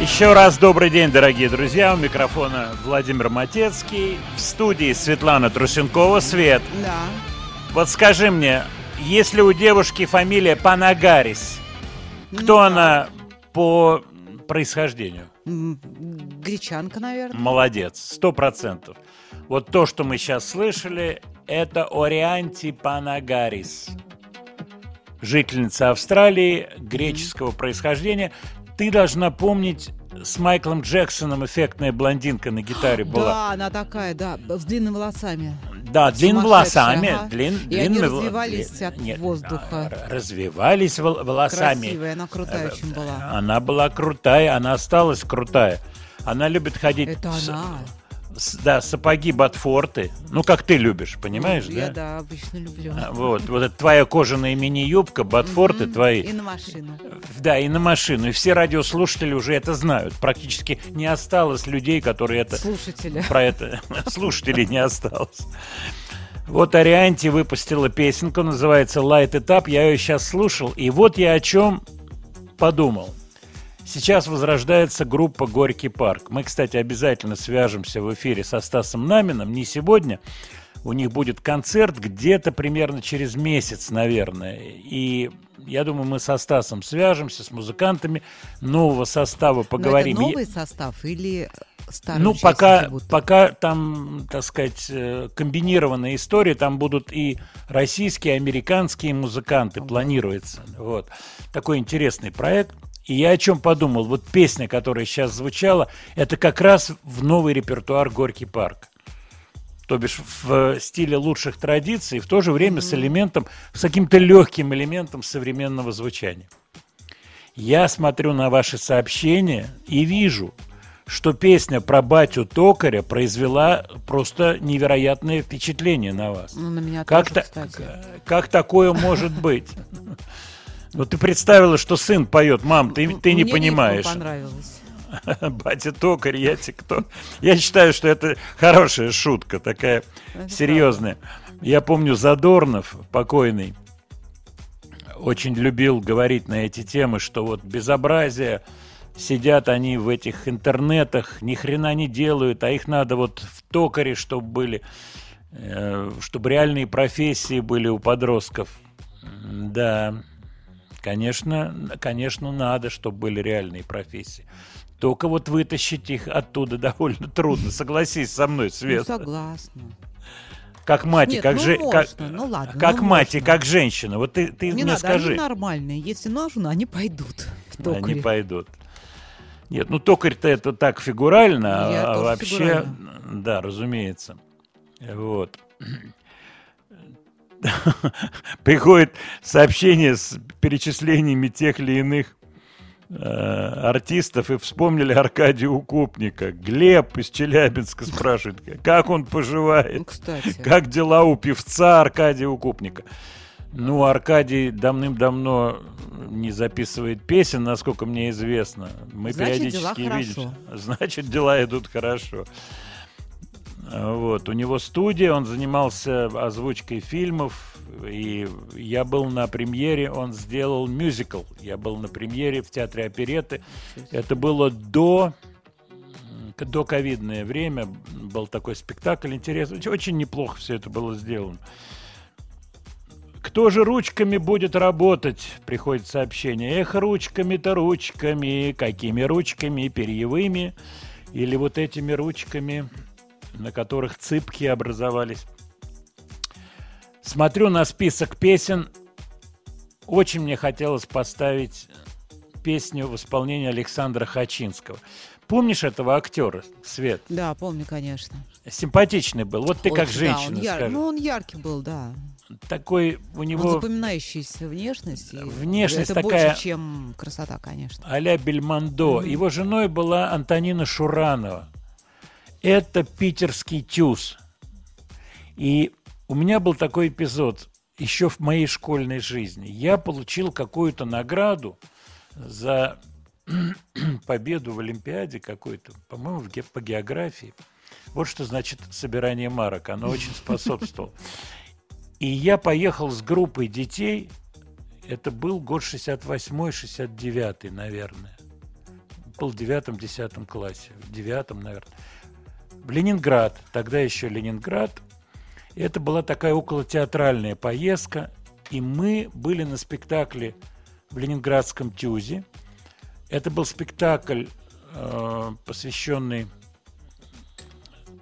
Еще раз добрый день, дорогие друзья. У микрофона Владимир Матецкий. В студии Светлана Трусенкова. Свет, да. Вот скажи мне, если у девушки фамилия Панагарис, кто да. она по происхождению? Гречанка, наверное. Молодец, сто процентов. Вот то, что мы сейчас слышали, это Орианти Панагарис, жительница Австралии, греческого происхождения. Ты должна помнить, с Майклом Джексоном эффектная блондинка на гитаре была. Да, она такая, да, с длинными волосами. Да, длинными волосами. Ага. Длин, и длинными... они развивались от Нет, воздуха. Развивались волосами. Красивая, она крутая очень была. Она была крутая, она осталась крутая. Она любит ходить... Это с... она... Да, сапоги ботфорты. Ну, как ты любишь, понимаешь, я, да? Я, да, обычно люблю. Вот, вот это твоя кожаная мини-юбка, ботфорты mm-hmm. твои. И на машину. Да, и на машину. И все радиослушатели уже это знают. Практически не осталось людей, которые это... Слушатели. Про это слушателей не осталось. Вот Орианти выпустила песенку, называется «Light It Up». Я ее сейчас слушал, и вот я о чем подумал. Сейчас возрождается группа «Горький парк». Мы, кстати, обязательно свяжемся в эфире со Стасом Наминым, не сегодня. У них будет концерт где-то примерно через месяц, наверное. И я думаю, мы со Стасом свяжемся, с музыкантами нового состава поговорим. Но это новый состав или старый? Ну, пока, пока там, так сказать, комбинированная история. Там будут и российские, и американские музыканты, ага. планируется. Вот. Такой интересный проект. И я о чем подумал, вот песня, которая сейчас звучала, это как раз в новый репертуар «Горький парк». То бишь в стиле лучших традиций, в то же время mm-hmm. с элементом, с каким-то легким элементом современного звучания. Я смотрю на ваши сообщения и вижу, что песня про батю Токаря произвела просто невероятное впечатление на вас. Ну, на меня как тоже, та- как, как такое может быть? Ну, ты представила, что сын поет, мам, ты, ты не понимаешь. Мне понравилось. Батя Токарь, я тебе кто? Я считаю, что это хорошая шутка, такая серьезная. Я помню, Задорнов, покойный, очень любил говорить на эти темы, что вот безобразие, сидят они в этих интернетах, ни хрена не делают, а их надо вот в Токаре, чтобы были, чтобы реальные профессии были у подростков. Да... Конечно, конечно, надо, чтобы были реальные профессии. Только вот вытащить их оттуда довольно трудно. Согласись со мной, Света. Ну, согласна. Как мать, Нет, как ну же, можно, как, ну ладно, как ну мать, можно. Как женщина. Вот ты, ты не мне надо, скажи. Они нормальные. Если нужно, они пойдут в токаре. Они пойдут. Нет, ну токарь-то это так фигурально, Я а вообще, фигурально. Да, разумеется. Вот. Приходит сообщение с перечислениями тех или иных э, артистов, и вспомнили Аркадия Укупника. Глеб из Челябинска спрашивает, как он поживает, Кстати. Как дела у певца Аркадия Укупника. Ну, Аркадий давным-давно не записывает песен, насколько мне известно. Мы Значит, периодически видим. Значит, дела идут хорошо. Вот, у него студия, он занимался озвучкой фильмов, и я был на премьере, он сделал мюзикл, я был на премьере в Театре оперетты, это было до, до ковидное время, был такой спектакль интересный, очень неплохо все это было сделано. Кто же ручками будет работать? Приходит сообщение, эх, ручками-то ручками, какими ручками, перьевыми или вот этими ручками... на которых цыпки образовались. Смотрю на список песен. Очень мне хотелось поставить песню в исполнении Александра Хочинского. Помнишь этого актера, Свет? Да, помню, конечно. Симпатичный был. Вот ты Ой, как да, женщина, он яр... скажи. Ну, он яркий был, да. Такой у него... Он запоминающаяся внешность. Внешность это такая... Это больше, чем красота, конечно. А-ля Бельмондо. Mm-hmm. Его женой была Антонина Шуранова. Это питерский тюз. И у меня был такой эпизод еще в моей школьной жизни. Я получил какую-то награду за победу в Олимпиаде какой-то, по-моему, в ге- по географии. Вот что значит собирание марок. Оно очень способствовало. И я поехал с группой детей. Это был год шестьдесят восьмой, шестьдесят девятый, наверное. был в девятом-десятом классе, в девятом, наверное. В Ленинград, тогда еще Ленинград. И это была такая околотеатральная поездка. И мы были на спектакле в Ленинградском ТЮЗе. Это был спектакль, э, посвященный,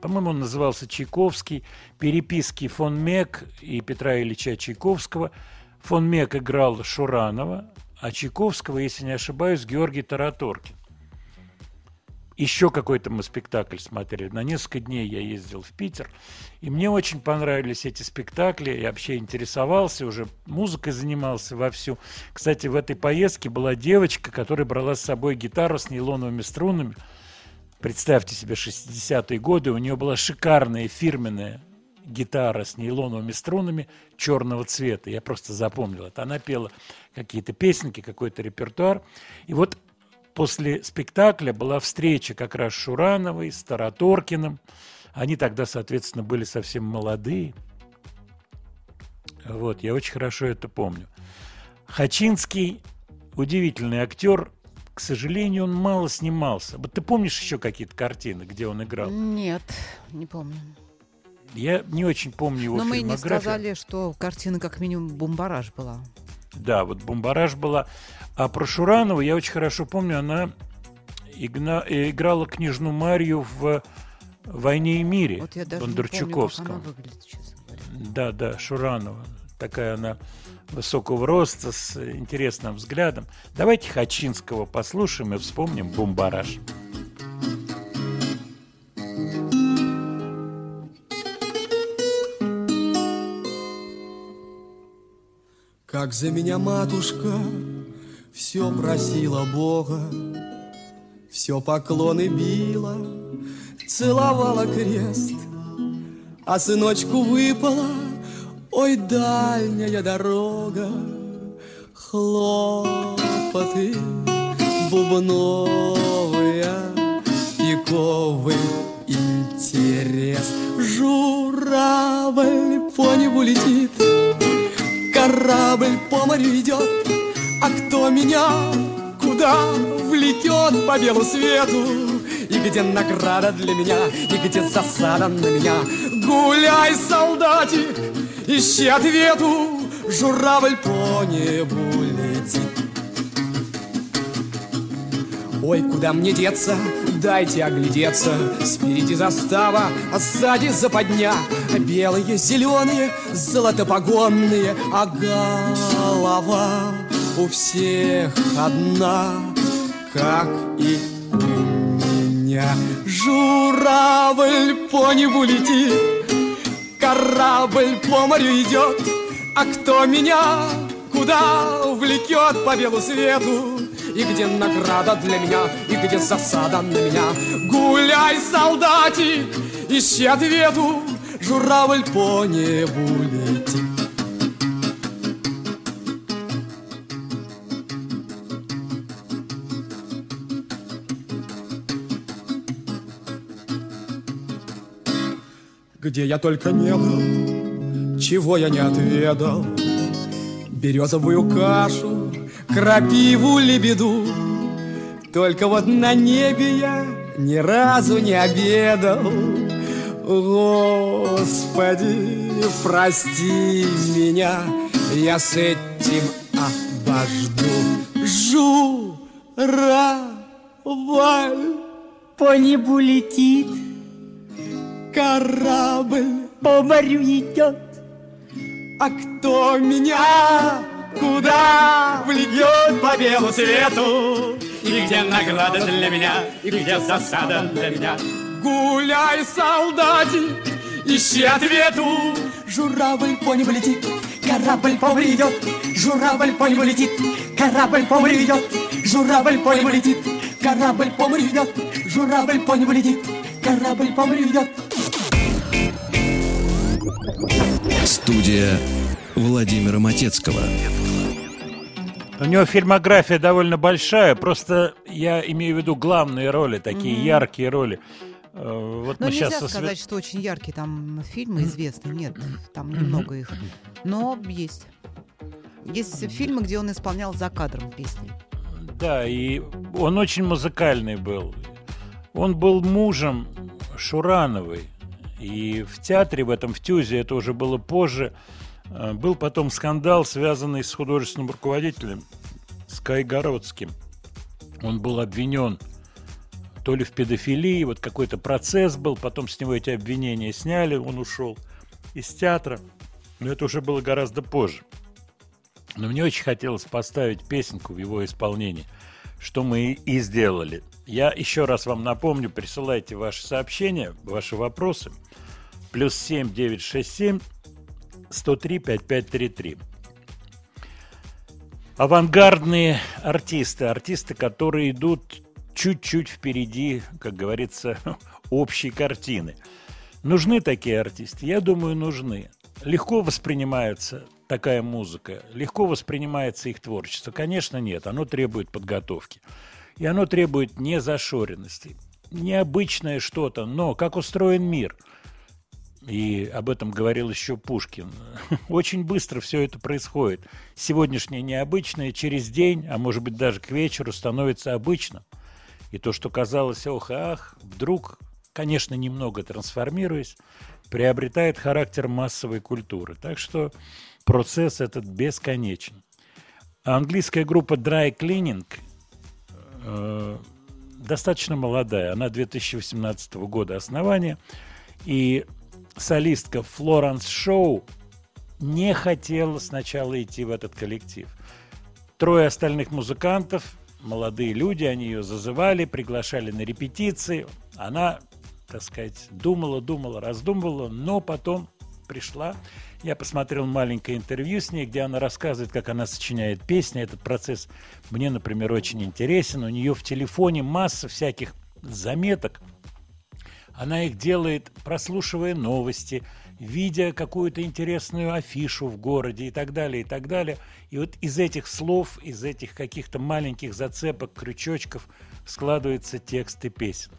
по-моему, он назывался «Чайковский», переписки фон Мек и Петра Ильича Чайковского. Фон Мек играл Шуранова, а Чайковского, если не ошибаюсь, Георгий Тараторкин. Еще какой-то мы спектакль смотрели. На несколько дней я ездил в Питер, и мне очень понравились эти спектакли. Я вообще интересовался, уже музыкой занимался вовсю. Кстати, в этой поездке была девочка, которая брала с собой гитару с нейлоновыми струнами. Представьте себе, шестидесятые годы. У нее была шикарная фирменная гитара с нейлоновыми струнами черного цвета. Я просто запомнил это. Она пела какие-то песенки, какой-то репертуар. И вот после спектакля была встреча как раз с Шурановой, с Тараторкиным. Они тогда, соответственно, были совсем молодые. Вот, я очень хорошо это помню. Хочинский – удивительный актер. К сожалению, он мало снимался. Вот ты помнишь еще какие-то картины, где он играл? Нет, не помню. Я не очень помню его фильмографию. Но мы не сказали, что картина как минимум «Бумбараш» была. Да, вот «Бумбараш» была. А про Шуранову я очень хорошо помню, она игна... играла княжну Марью в «Войне и мире» вот я даже Бондарчуковского. Не помню, как она выглядит, честно говоря. Да, да, Шуранова. Такая она высокого роста, с интересным взглядом. Давайте Хочинского послушаем и вспомним «Бумбараш». Как за меня матушка все просила Бога, все поклоны била, целовала крест, а сыночку выпала, ой, дальняя дорога, хлопоты бубновые, пиковый интерес. Журавль по небу летит, корабль по морю идет, а кто меня куда влетет по белу свету? И где награда для меня, и где засада на меня? Гуляй, солдатик, ищи ответу, журавль по небу летит. Ой, куда мне деться? Дайте оглядеться. Спереди застава, а сзади западня. Белые, зеленые, золотопогонные, а голова у всех одна, как и у меня. Журавль по небу летит, корабль по морю идет, а кто меня куда увлекет по белу свету? И где награда для меня, и где засада на меня? Гуляй, солдатик, ищи ответу, журавль по небу летит. Где я только не был, чего я не отведал, березовую кашу, крапиву, лебеду. Только вот на небе я ни разу не обедал. Господи, прости меня, я с этим обожду. Журавль по небу летит, корабль по морю идет, а кто меня куда влетет по белу свету? И где награда для меня, и где засада для меня? Гуляй, солдатик, ищи ответу, журавль по небу летит, корабль по морю идет, журавль по небу летит, корабль по морю идет, журавль по небу летит, корабль по морю идет, журавль по небу летит, корабль по морю идет. Студия Владимира Матецкого. У него фильмография довольно большая, просто я имею в виду главные роли, такие mm-hmm. яркие роли. Вот но мы нельзя сейчас сказать, что очень яркие там фильмы известны, нет, там немного их, но есть. Есть фильмы, где он исполнял за кадром песни. Да, и он очень музыкальный был. Он был мужем Шурановой. И в театре в этом, в ТЮЗе, это уже было позже, был потом скандал, связанный с художественным руководителем, с Кайгородским. Он был обвинен то ли в педофилии, вот какой-то процесс был, потом с него эти обвинения сняли, он ушел из театра. Но это уже было гораздо позже. Но мне очень хотелось поставить песенку в его исполнении, что мы и сделали. Я еще раз вам напомню, присылайте ваши сообщения, ваши вопросы. Плюс семь девятьсот шестьдесят семь сто три пятьдесят пять тридцать три. Авангардные артисты. Артисты, которые идут чуть-чуть впереди, как говорится, общей картины. Нужны такие артисты? Я думаю, нужны. Легко воспринимаются такая музыка, легко воспринимается их творчество? Конечно, нет. Оно требует подготовки. И оно требует незашоренности. Необычное что-то, но как устроен мир. И об этом говорил еще Пушкин. Очень быстро все это происходит. Сегодняшнее необычное через день, а может быть даже к вечеру, становится обычным. И то, что казалось ох и ах, вдруг, конечно, немного трансформируясь, приобретает характер массовой культуры. Так что процесс этот бесконечен. Английская группа Dry Cleaning э, достаточно молодая. Она две тысячи восемнадцатого года основания. И солистка Флоренс Шоу не хотела сначала идти в этот коллектив. Трое остальных музыкантов, молодые люди, они ее зазывали, приглашали на репетиции. Она, так сказать, думала, думала, раздумывала, но потом пришла. Я посмотрел маленькое интервью с ней, где она рассказывает, как она сочиняет песни. Этот процесс мне, например, очень интересен. У нее в телефоне масса всяких заметок. Она их делает, прослушивая новости, видя какую-то интересную афишу в городе и так далее, и так далее. И вот из этих слов, из этих каких-то маленьких зацепок, крючочков складываются тексты песен.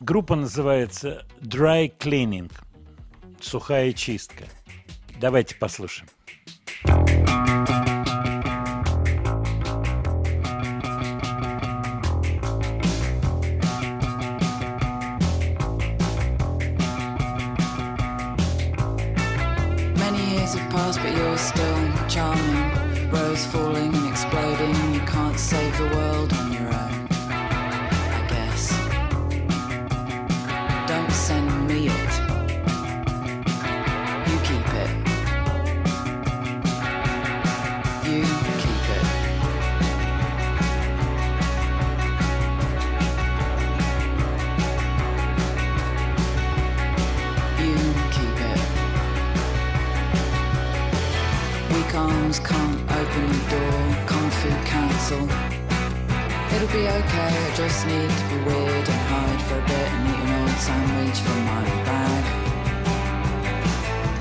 Группа называется «Dry Cleaning». Сухая чистка. Давайте послушаем. Many years have passed, but you're still charming. Rose falling and exploding. You can't save the world on your own, I guess. Don't send me it. Arms can't open the door, can't food cancel. It'll be okay, I just need to be weird and hide for a bit and eat an old sandwich from my bag.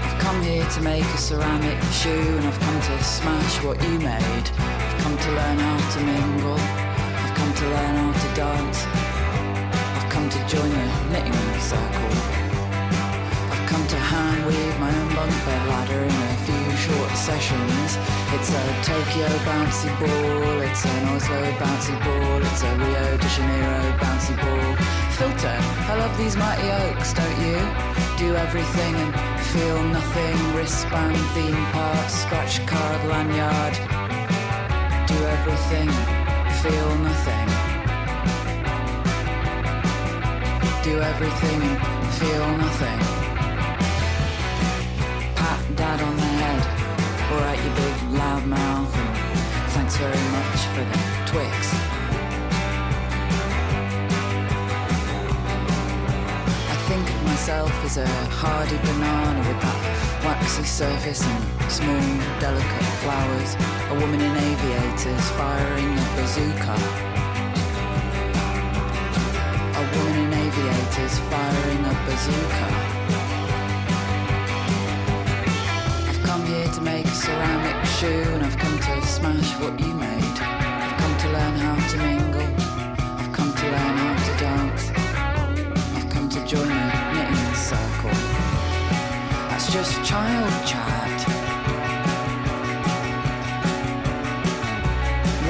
I've come here to make a ceramic shoe and I've come to smash what you made. I've come to learn how to mingle, I've come to learn how to dance. I've come to join a knitting circle. Come to hand weave my own bunk bed ladder in a few short sessions. It's a Tokyo bouncy ball, it's an Oslo bouncy ball, it's a Rio de Janeiro bouncy ball. Filter, I love these mighty oaks, don't you? Do everything and feel nothing, wristband, theme park, scratch card, lanyard. Do everything, feel nothing. Do everything and feel nothing. Dad on the head, all right, you big loud mouth, thanks very much for the Twix. I think of myself as a hardy banana with that waxy surface and small, delicate flowers, a woman in aviators firing a bazooka. A woman in aviators firing a bazooka. I'm here to make a ceramic shoe and I've come to smash what you made. I've come to learn how to mingle. I've come to learn how to dance. I've come to join a knitting circle. That's just child chat.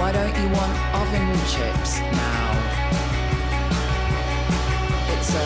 Why don't you want oven chips now? It's a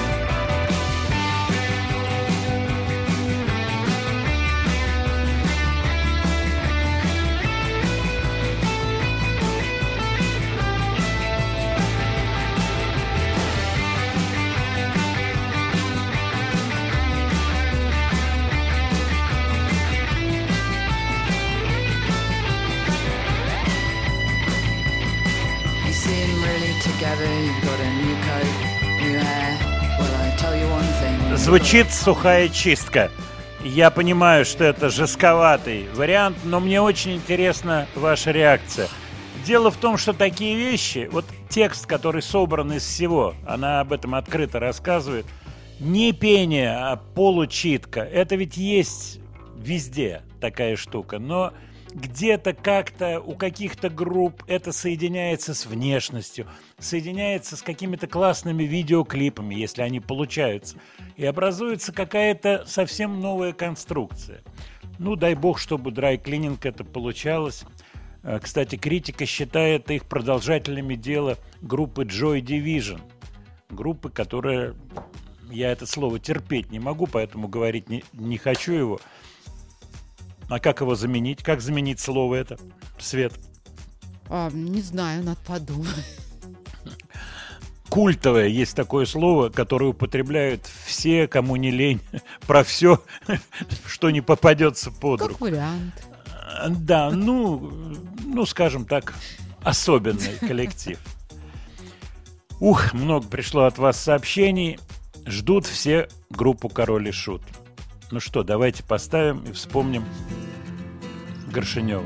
You seem really together, you've got a new coat. Звучит сухая чистка. Я понимаю, что это жестковатый вариант, но мне очень интересна ваша реакция. Дело в том, что такие вещи, вот текст, который собран из всего, она об этом открыто рассказывает, не пение, а получитка. Это ведь есть везде такая штука, но где-то как-то у каких-то групп это соединяется с внешностью, соединяется с какими-то классными видеоклипами, если они получаются, и образуется какая-то совсем новая конструкция. Ну, дай бог, чтобы Dry Cleaning это получалось. Кстати, критика считает их продолжателями дела группы Joy Division, группы, которая, я это слово терпеть не могу, поэтому говорить не, не хочу его. А как его заменить? Как заменить слово это? Свет? А, не знаю, надо подумать. Культовое есть такое слово, которое употребляют все, кому не лень, про все, что не попадется под руку. Как вариант. Да, ну, ну, скажем так, особенный коллектив. Ух, много пришло от вас сообщений. Ждут все группу «Король и Шут». Ну что, давайте поставим и вспомним Горшенева.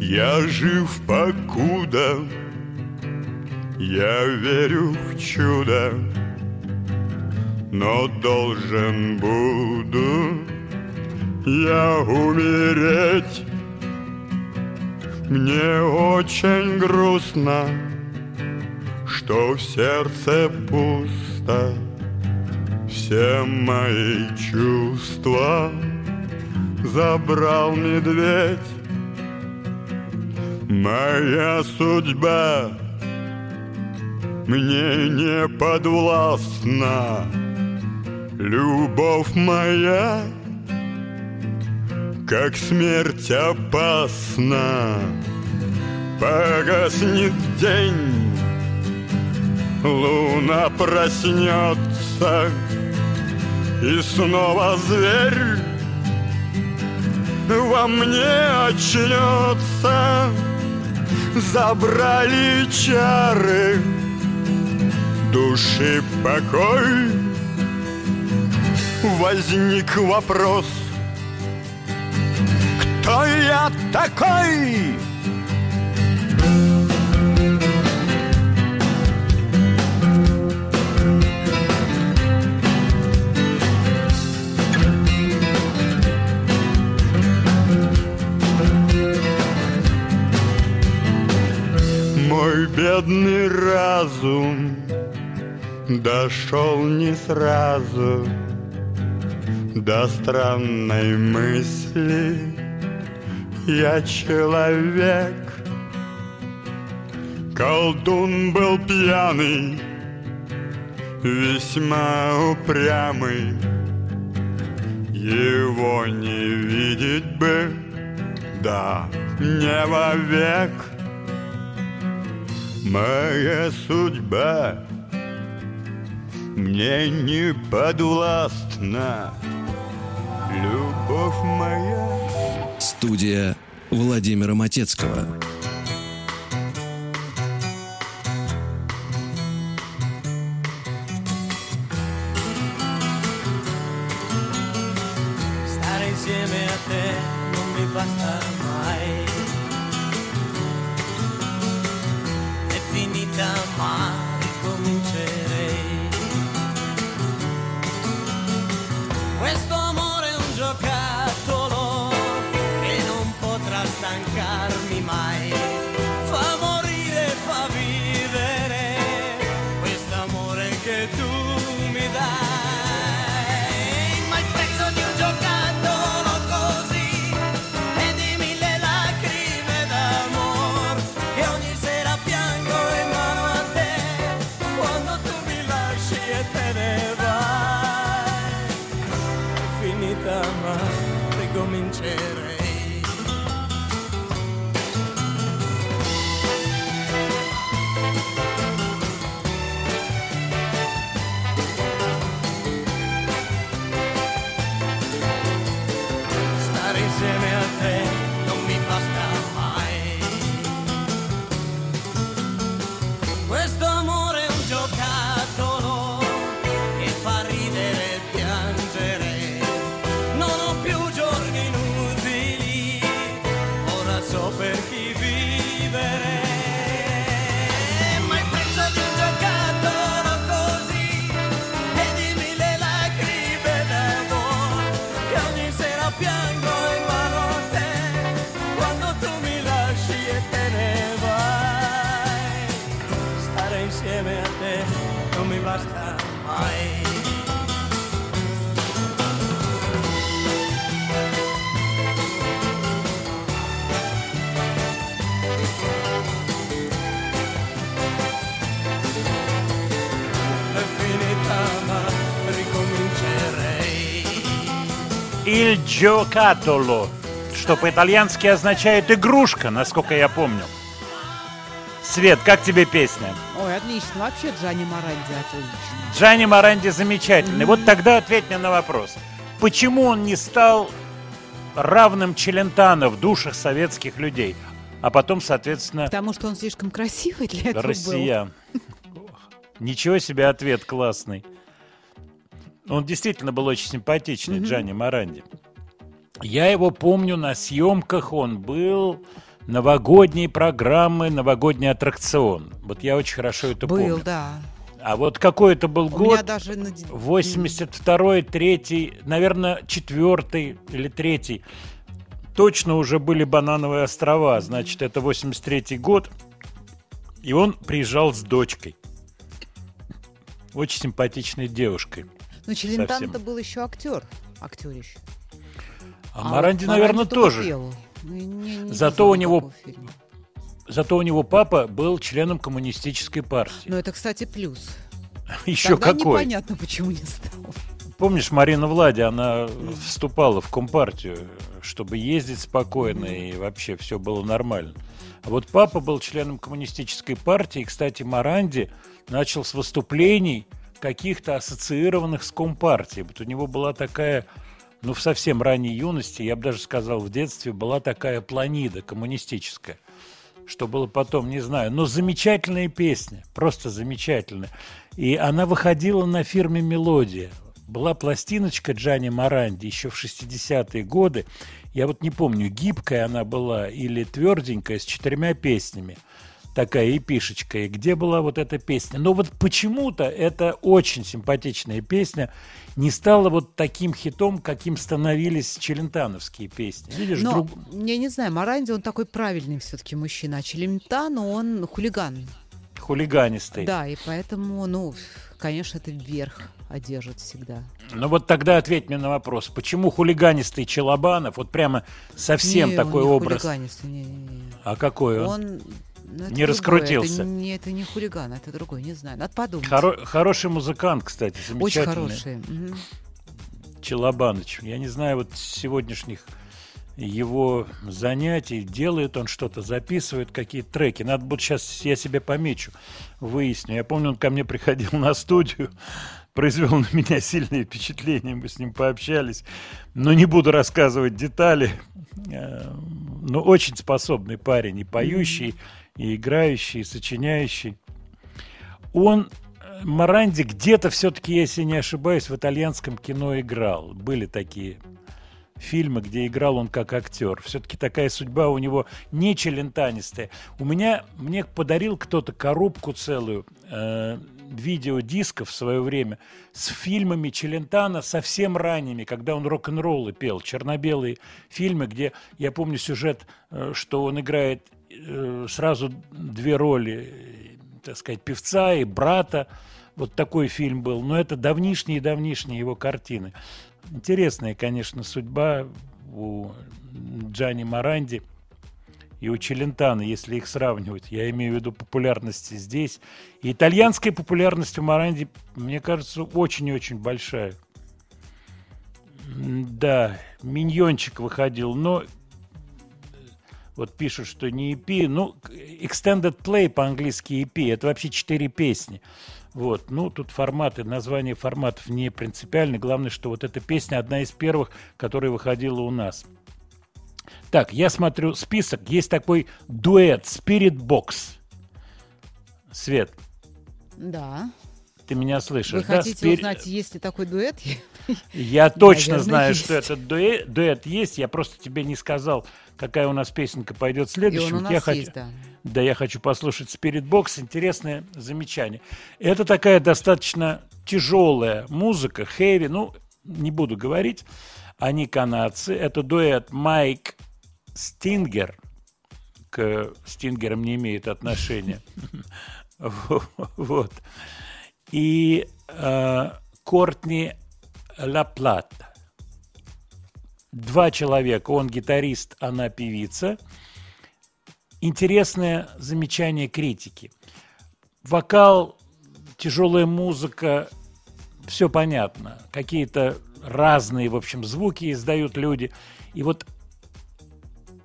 Я жив покуда, я верю в чудо, но должен буду я умереть. Мне очень грустно, что в сердце пусто, все мои чувства забрал медведь. Моя судьба мне не подвластна, любовь моя как смерть опасна. Погаснет день, луна проснется, и снова зверь во мне очнется. Забрали чары души покой. Возник вопрос: кто я такой? Мой бедный разум дошел не сразу до странной мысли: я человек. Колдун был пьяный, весьма упрямый, его не видеть бы, да не вовек. Моя судьба мне не подвластна, любовь моя. Студия Владимира Матецкого. temerte, no me basta mai. È finita ma ricomincerei. Questo amore è un giocattolo che non potrà stancarmi mai. Fa morire, fa vivere quest'amore che tu mi dai. Il giocattolo, что по-итальянски означает игрушка, насколько я помню. Свет, как тебе песня? Ой, отлично. Вообще Gianni Morandi отлично. Gianni Morandi замечательный. Mm-hmm. Вот тогда ответь мне на вопрос. Почему он не стал равным Челентано в душах советских людей? А потом, соответственно... Потому что он слишком красивый для этого россиян был. Ничего себе ответ классный. Он действительно был очень симпатичный, mm-hmm. Gianni Morandi. Я его помню на съемках, он был новогодней программы, новогодний аттракцион. Вот я очень хорошо это был, помню. Был, да. А вот какой это был У год? Даже... восемьдесят второй, третий, наверное, четвертый или третий. Точно уже были Банановые острова, значит, это восемьдесят третий год. И он приезжал с дочкой. Очень симпатичной девушкой. Но Челентано-то был еще актер, актерище. А, а Моранди, вот, наверное, тоже. Ну, не, не зато, у него, зато у него папа был членом коммунистической партии. Ну, это, кстати, плюс. Еще тогда какой. Непонятно, почему не стал. Помнишь, Марина Влади, она mm. вступала в Компартию, чтобы ездить спокойно, mm. и вообще все было нормально. А вот папа был членом коммунистической партии, и, кстати, Моранди начал с выступлений каких-то ассоциированных с Компартией. Вот у него была такая, ну, в совсем ранней юности, я бы даже сказал, в детстве, была такая планида коммунистическая, что было потом, не знаю. Но замечательная песня, просто замечательная. И она выходила на фирме «Мелодия». Была пластиночка Gianni Morandi еще в шестидесятые годы. Я вот не помню, гибкая она была или тверденькая, с четырьмя песнями. Такая эпишечка, и где была вот эта песня. Но вот почему-то эта очень симпатичная песня не стала вот таким хитом, каким становились челентановские песни. Видишь, но, друг... я не знаю, Моранди, он такой правильный все-таки мужчина, а Челентано, он хулиган. Хулиганистый. Да, и поэтому, ну, конечно, это верх одержит всегда. Ну вот тогда ответь мне на вопрос, почему хулиганистый Челобанов, вот прямо совсем не, такой он не образ... хулиганистый, не, не, не. А какой он? Он... Не другое. Раскрутился. Это не, это не хулиган, это другой, не знаю. Надо подумать. Хоро- хороший музыкант, кстати, замечательный. Очень хороший. Челобаныч. Я не знаю вот сегодняшних его занятий. Делает он что-то, записывает какие-то треки. Надо будет сейчас, я себе помечу, выясню. Я помню, он ко мне приходил на студию, произвел на меня сильное впечатление, мы с ним пообщались. Но не буду рассказывать детали. Но очень способный парень, и поющий, и играющий, и сочиняющий. Он, Моранди, где-то все-таки, если не ошибаюсь, в итальянском кино играл. Были такие фильмы, где играл он как актер. Все-таки такая судьба у него не челентанистая. У меня, мне подарил кто-то коробку целую э, видеодисков в свое время с фильмами Челентано совсем ранними, когда он рок-н-роллы пел, черно-белые фильмы, где, я помню сюжет, э, что он играет э, сразу две роли, э, так сказать, певца и брата. Вот такой фильм был. Но это давнишние-давнишние его картины. Интересная, конечно, судьба у Джанни Моранди и у Челентано, если их сравнивать. Я имею в виду популярности здесь. И итальянская популярность у Моранди, мне кажется, очень и очень большая. Да, «Миньончик» выходил, но... Вот пишут, что не и пи. Ну, Extended Play по-английски и пи. Это вообще четыре песни. Вот, ну, тут форматы, название форматов не принципиально. Главное, что вот эта песня одна из первых, которая выходила у нас. Так, я смотрю список. Есть такой дуэт Spiritbox. Свет. Да. Ты меня слышишь, Вы да? хотите Спир... узнать, есть ли такой дуэт? Я точно Наверное, знаю, есть. что этот дуэт, дуэт есть. Я просто тебе не сказал, какая у нас песенка пойдет следующим. Я есть, хочу... да. да, я хочу послушать Spiritbox. Интересное замечание. Это такая достаточно тяжелая музыка, хэви. Ну, не буду говорить. Они канадцы. Это дуэт Майк Стингер. К Стингерам не имеет отношения. Вот. И э, Кортни Лаплат. Два человека. Он гитарист, она певица. Интересное замечание критики. Вокал, тяжелая музыка, все понятно. Какие-то разные, в общем, звуки издают люди. И вот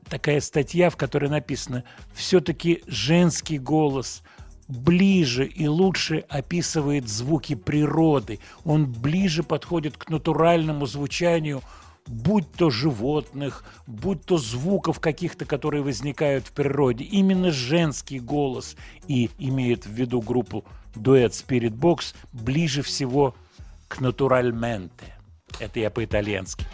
такая статья, в которой написано: все-таки женский голос ближе и лучше описывает звуки природы. Он ближе подходит к натуральному звучанию, будь то животных, будь то звуков каких-то, которые возникают в природе. Именно женский голос, и имеет в виду группу дуэт Spiritbox, ближе всего к натуральменте. Это я по-итальянски.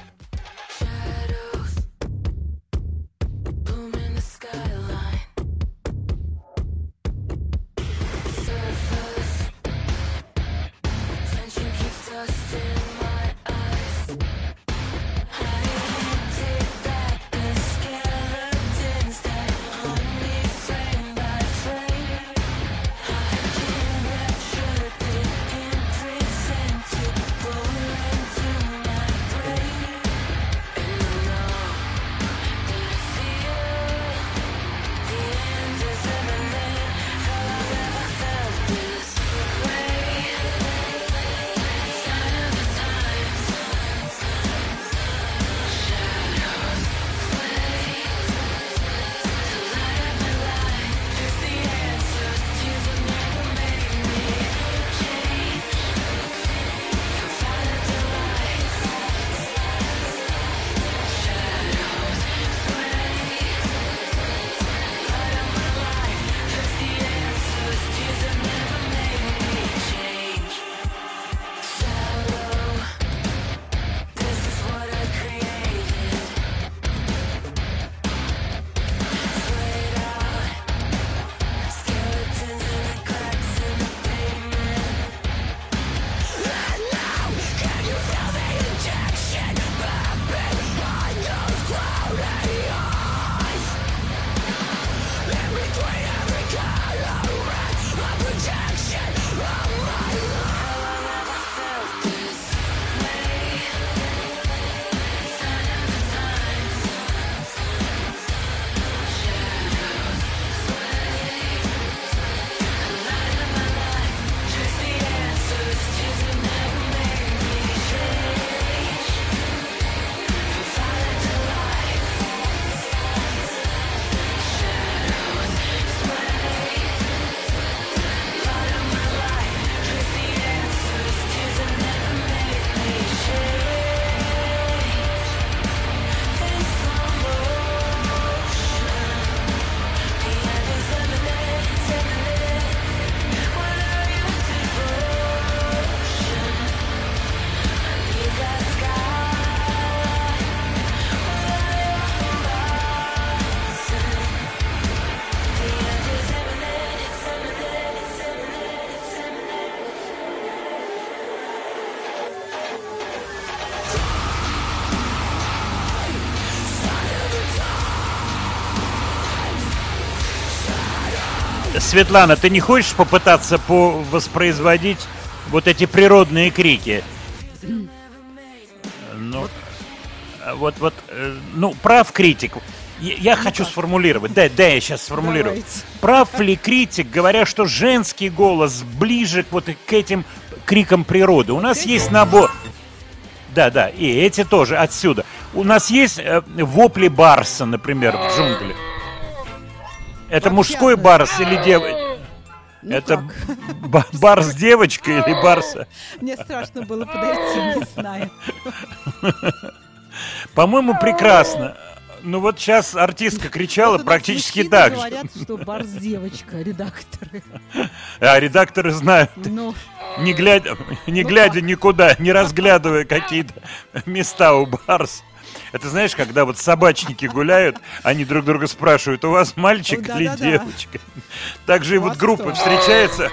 Светлана, ты не хочешь попытаться воспроизводить вот эти природные крики? Ну, вот, вот, ну, прав критик. Я, я хочу сформулировать. Да, да, я сейчас сформулирую. Давайте. Прав ли критик, говоря, что женский голос ближе вот к этим крикам природы? У нас есть набор... Да, да, и эти тоже отсюда. У нас есть э, вопли барса, например, в джунгли. Это Попятно. Мужской барс или девочка? Это б- барс девочка или барса? Мне страшно было подойти, не знаю. По-моему, прекрасно. Ну вот сейчас артистка кричала вот практически так. Говорят, что барс девочка, редакторы. А редакторы знают. Ну, не глядя, не ну глядя никуда, не разглядывая какие-то места у барса. Это знаешь, когда вот собачники гуляют, они друг друга спрашивают, у вас мальчик ну, да, или да, девочка? Да. Также и вот группы встречаются,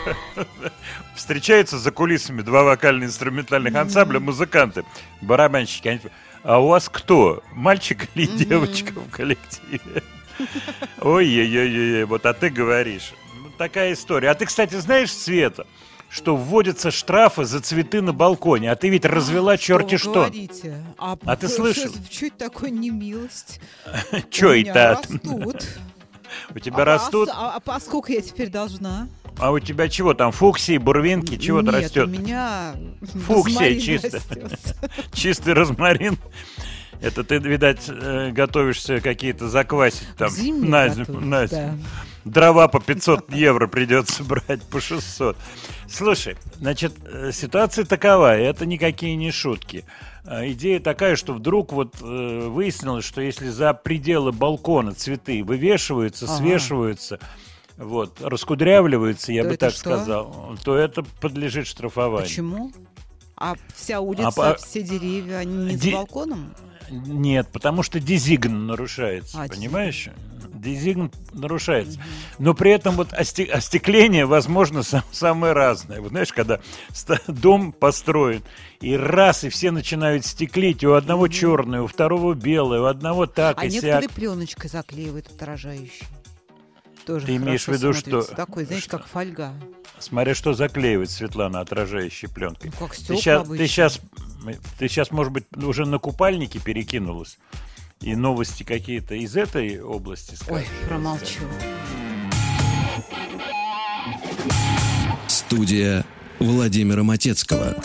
встречаются за кулисами два вокально-инструментальных ансамбля, mm-hmm. музыканты, барабанщики. Они... А у вас кто? Мальчик или mm-hmm. девочка в коллективе? Ой-ой-ой, вот а ты говоришь. Такая история. А ты, кстати, знаешь, Света, что вводятся штрафы за цветы на балконе. А ты ведь развела что черти что. Говорите? А, а ты слышал? Что это такое немилость? Что это? У тебя растут? А поскольку я теперь должна? А у тебя чего там? Фуксии, бурвинки, чего-то растет? Нет, у меня фуксия чисто. Чистый розмарин. Это ты, видать, готовишься какие-то заквасить там на зиму. На зиму. Дрова по пятьсот евро придется брать, по шестьсот. Слушай, значит, ситуация такова, это никакие не шутки. Идея такая, что вдруг вот э, выяснилось, что если за пределы балкона цветы вывешиваются, ага. свешиваются, вот, раскудрявливаются, я то бы так что? сказал, то это подлежит штрафованию. Почему? А вся улица, а, все деревья, они не ди... с балконом? Нет, потому что дизигн нарушается, а, понимаешь? Дизигн нарушается. Mm-hmm. Но при этом вот остекление, возможно, сам, самое разное. Вот знаешь, когда дом построен, и раз, и все начинают стеклить. У одного mm-hmm. черное, у второго белое, у одного так а и сяк. А некоторые пленочкой заклеивают отражающие. Тоже ты имеешь в виду, смотрится. Что... Такой, знаешь, что? Как фольга. Смотря что заклеивает, Светлана, отражающей пленкой. Ну, как стекла ты щас, обычно. Ты сейчас, ты сейчас, может быть, уже на купальники перекинулась? И новости какие-то из этой области скажешь? Ой, промолчу. Студия Владимира Матецкого.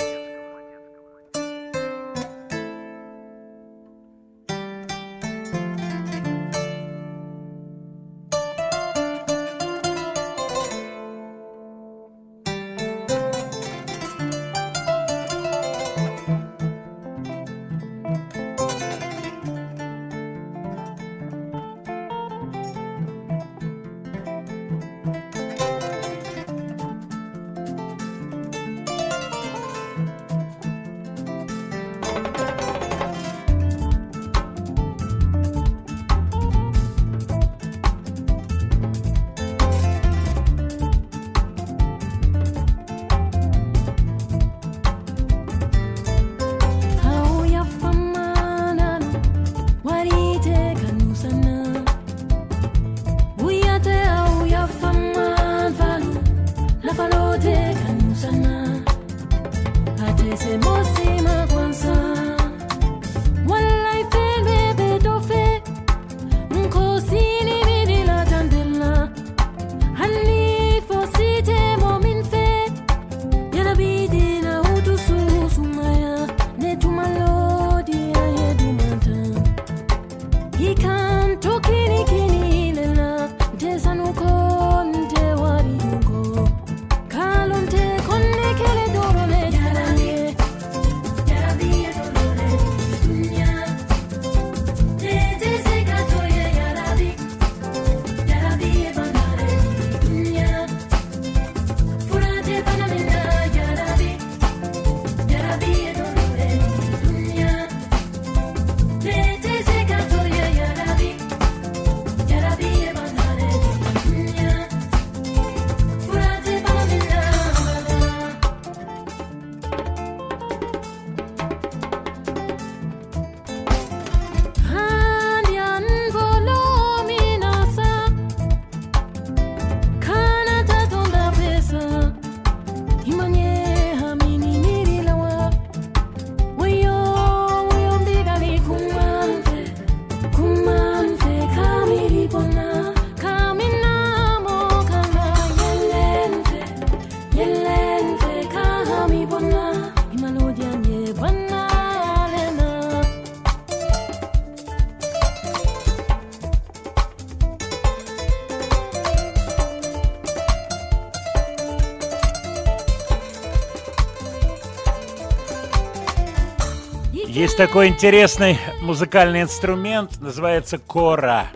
Есть такой интересный музыкальный инструмент, называется кора.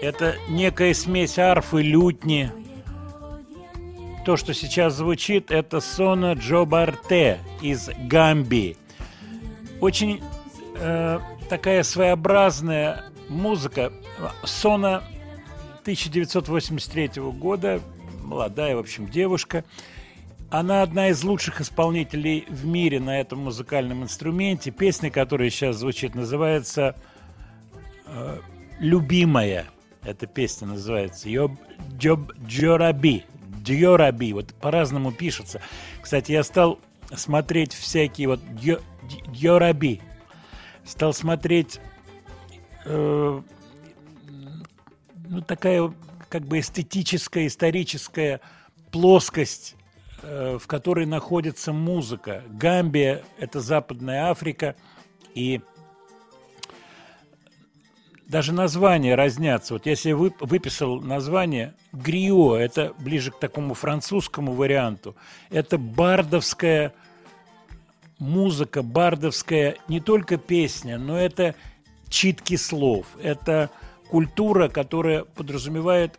Это некая смесь арфы, лютни. То, что сейчас звучит, это Сона Джобарте из Гамбии. Очень э, такая своеобразная музыка. Сона тысяча девятьсот восемьдесят третьего года, молодая, в общем, девушка. Она одна из лучших исполнителей в мире на этом музыкальном инструменте. Песня, которая сейчас звучит, называется э, «Любимая». Эта песня называется «Джораби». Дьораби, вот по-разному пишется. Кстати, я стал смотреть всякие вот дьо, Дьораби. Стал смотреть э, ну, такая как бы эстетическая, историческая плоскость, э, в которой находится музыка. Гамбия – это Западная Африка, и даже названия разнятся. Вот если я выписал название «Грио», это ближе к такому французскому варианту. Это бардовская музыка, бардовская не только песня, но это читки слов. Это культура, которая подразумевает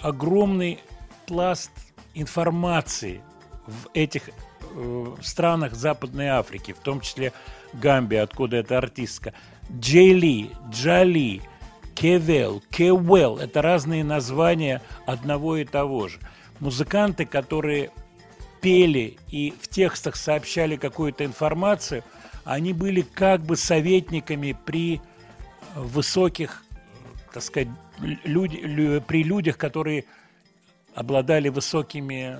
огромный пласт информации в этих э, странах Западной Африки, в том числе Гамбия, откуда эта артистка. Джели, Джали, Кевел, Кевел – это разные названия одного и того же. Музыканты, которые пели и в текстах сообщали какую-то информацию, они были как бы советниками при высоких, так сказать, люд, при людях, которые обладали высокими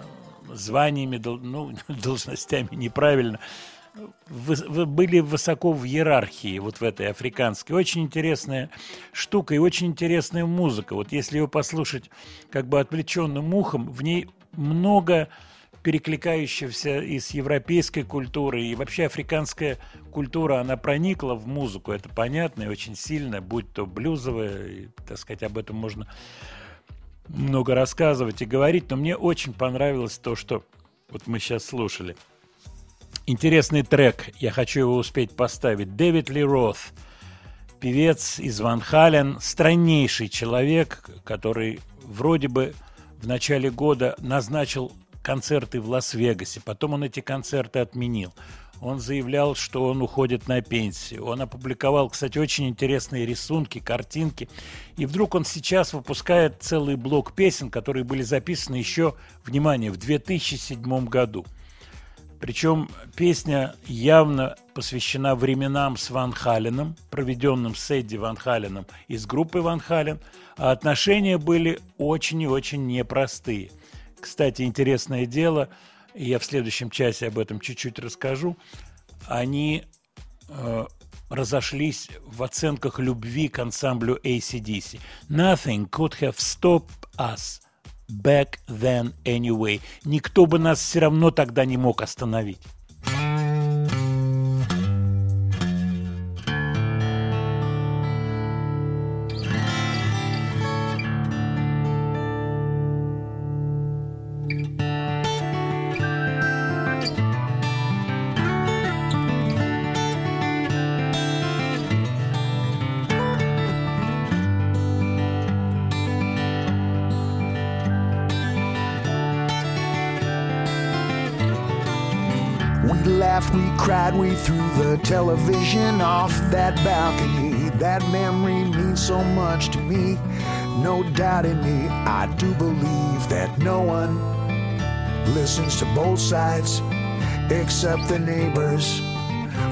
званиями, ну, должностями неправильно. Вы, вы были высоко в иерархии вот в этой африканской. Очень интересная штука и очень интересная музыка. Вот если ее послушать как бы отвлеченным ухом, в ней много перекликающегося и с европейской культурой, и вообще африканская культура, она проникла в музыку. Это понятно и очень сильно, будь то блюзовая, и, так сказать, об этом можно много рассказывать и говорить. Но мне очень понравилось то, что вот мы сейчас слушали. Интересный трек, я хочу его успеть поставить. Дэвид Ли Рот, певец из Ван Хален, страннейший человек, который вроде бы в начале года назначил концерты в Лас-Вегасе, потом он эти концерты отменил. Он заявлял, что он уходит на пенсию. Он опубликовал, кстати, очень интересные рисунки, картинки. И вдруг он сейчас выпускает целый блок песен, которые были записаны еще, внимание, в две тысячи седьмом году. Причем песня явно посвящена временам с Ван Халеном, проведенным с Эдди Ван Халеном из группы Ван Хален, а отношения были очень и очень непростые. Кстати, интересное дело, я в следующем часе об этом чуть-чуть расскажу, они э, разошлись в оценках любви к ансамблю эй си ди си. «Nothing could have stopped us». Back then anyway. Никто бы нас все равно тогда не мог остановить. We threw the television off that balcony. That memory means so much to me. No doubt in me, I do believe that no one listens to both sides except the neighbors.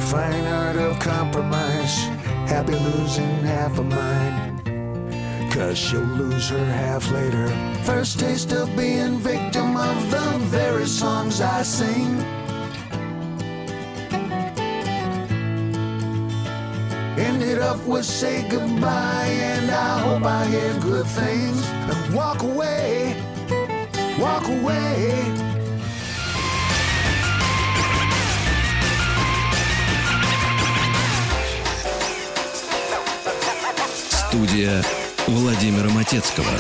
Fine art of compromise. Happy losing half of mine, cause she'll lose her half later. First taste of being victim of the very songs I sing. Ended up with say goodbye, and I hope I hear good things. And walk away, walk away. Студия Владимира Матецкого.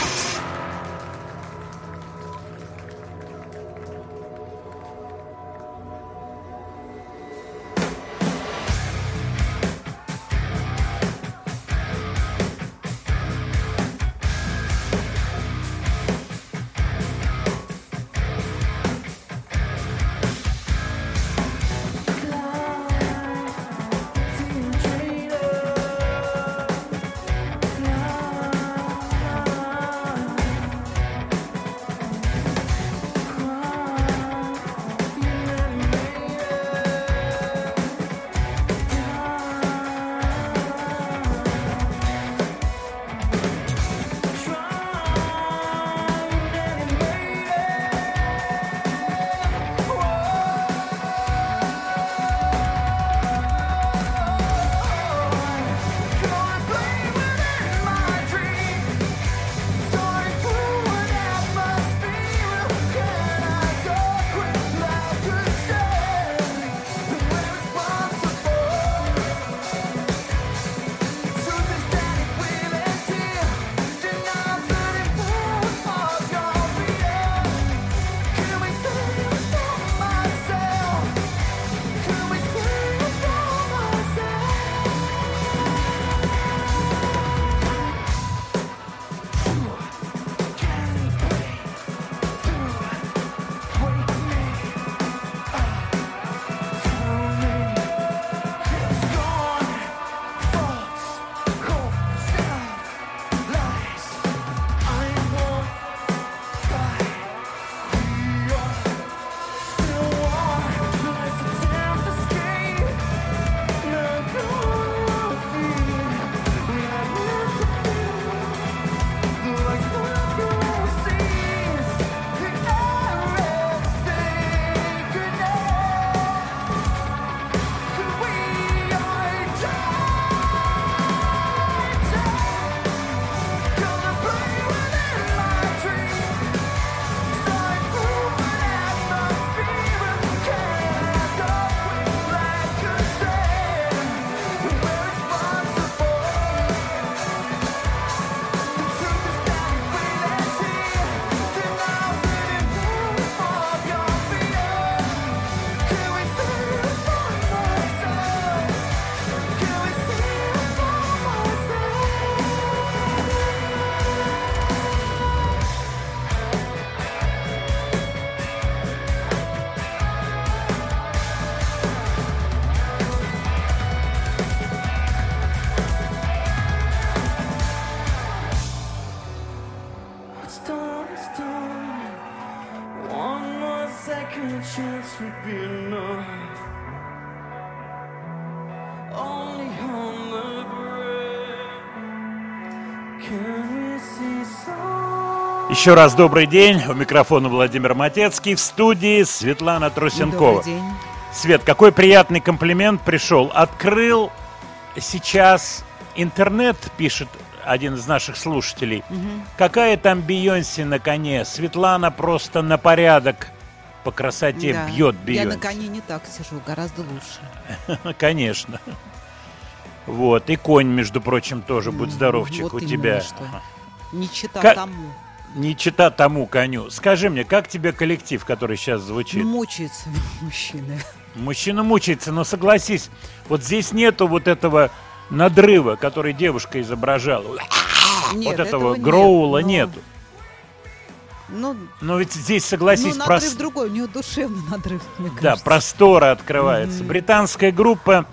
Еще раз добрый день. У микрофона Владимир Матецкий. В студии Светлана Трусенкова. Добрый день. Свет, какой приятный комплимент пришел. Открыл сейчас интернет, пишет один из наших слушателей. Угу. Какая там Бейонсе на коне? Светлана просто на порядок по красоте, да, бьет Бейонсе. Я на коне не так сижу, гораздо лучше. Конечно. Вот, и конь, между прочим, тоже, будь здоровчик, у тебя. Не чита тому. Не чита тому коню. Скажи мне, как тебе коллектив, который сейчас звучит? Мучается мужчина. Мужчина мучается, но согласись, вот здесь нету вот этого надрыва, который девушка изображала. Нет, вот этого, этого гроула нет, но... нету. Ну, но ведь здесь, согласись, ну, надрыв прост... другой, у нее душевный надрыв, мне кажется. Да, простора открывается. Mm-hmm. Британская группа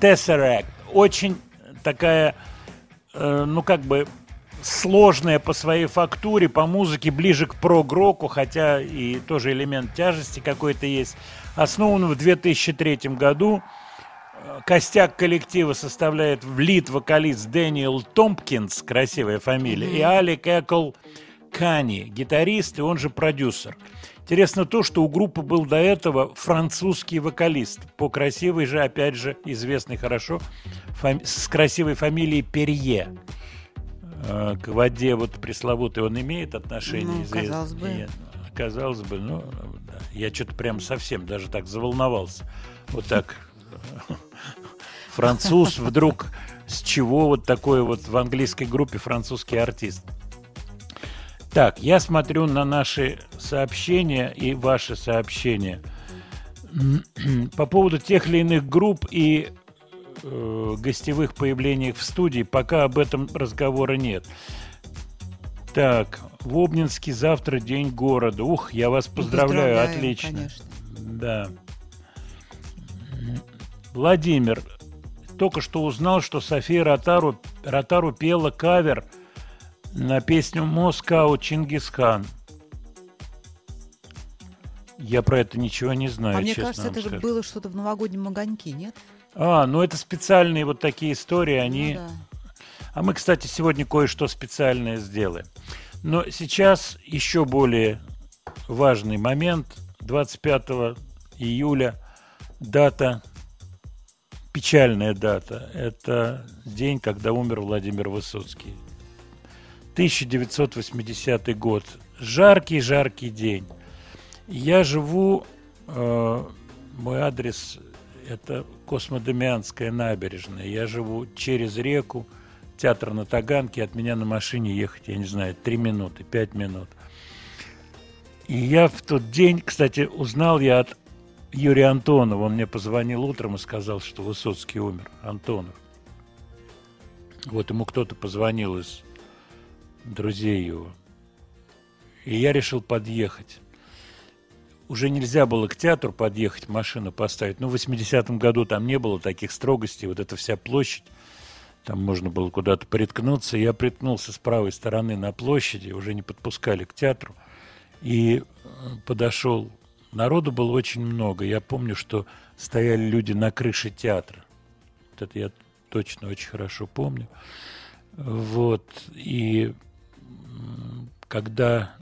Tesseract. Очень такая, э, ну как бы... сложная по своей фактуре, по музыке, ближе к прогроку, хотя и тоже элемент тяжести какой-то есть. Основан в две тысячи третьем году. Костяк коллектива составляет лид-вокалист Дэниел Томпкинс, красивая фамилия, и Алек Экл Кани, гитарист и он же продюсер. Интересно то, что у группы был до этого французский вокалист по красивой же, опять же, известной хорошо, фами- с красивой фамилией Перье. К воде вот пресловутый он имеет отношение, ну, казалось бы. Нет, казалось бы, ну, да. Я что-то прям совсем даже так заволновался. Вот так француз вдруг. С чего вот такой вот в английской группе французский артист? Так, я смотрю на наши сообщения и ваши сообщения по поводу тех или иных групп и гостевых появлениях в студии. Пока об этом разговора нет. Так, в Обнинске завтра день города. Ух, я вас поздравляю, поздравляю отлично, конечно. Да. Владимир, только что узнал, что София Ротару, Ротару пела кавер на песню «Москау» Чингисхан. Я про это ничего не знаю. А мне кажется, это же скажу. Было что-то в «Новогоднем огоньке», нет? А, ну это специальные вот такие истории, они... Ну, да. А мы, кстати, сегодня кое-что специальное сделаем. Но сейчас еще более важный момент. двадцать пятого июля дата, печальная дата. Это день, когда умер Владимир Высоцкий. тысяча девятьсот восьмидесятый год. Жаркий-жаркий день. Я живу... Э, мой адрес... Это Космодемьянская набережная. Я живу через реку, театр на Таганке. От меня на машине ехать, я не знаю, три минуты, пять минут. И я в тот день, кстати, узнал я от Юрия Антонова. Он мне позвонил утром и сказал, что Высоцкий умер, Антонов. Вот ему кто-то позвонил из друзей его. И я решил подъехать. Уже нельзя было к театру подъехать, машину поставить. Ну, в восьмидесятом году там не было таких строгостей, вот эта вся площадь. Там можно было куда-то приткнуться. Я приткнулся с правой стороны на площади, уже не подпускали к театру. И подошел. Народу было очень много. Я помню, что стояли люди на крыше театра. Вот это я точно очень хорошо помню. Вот. И когда...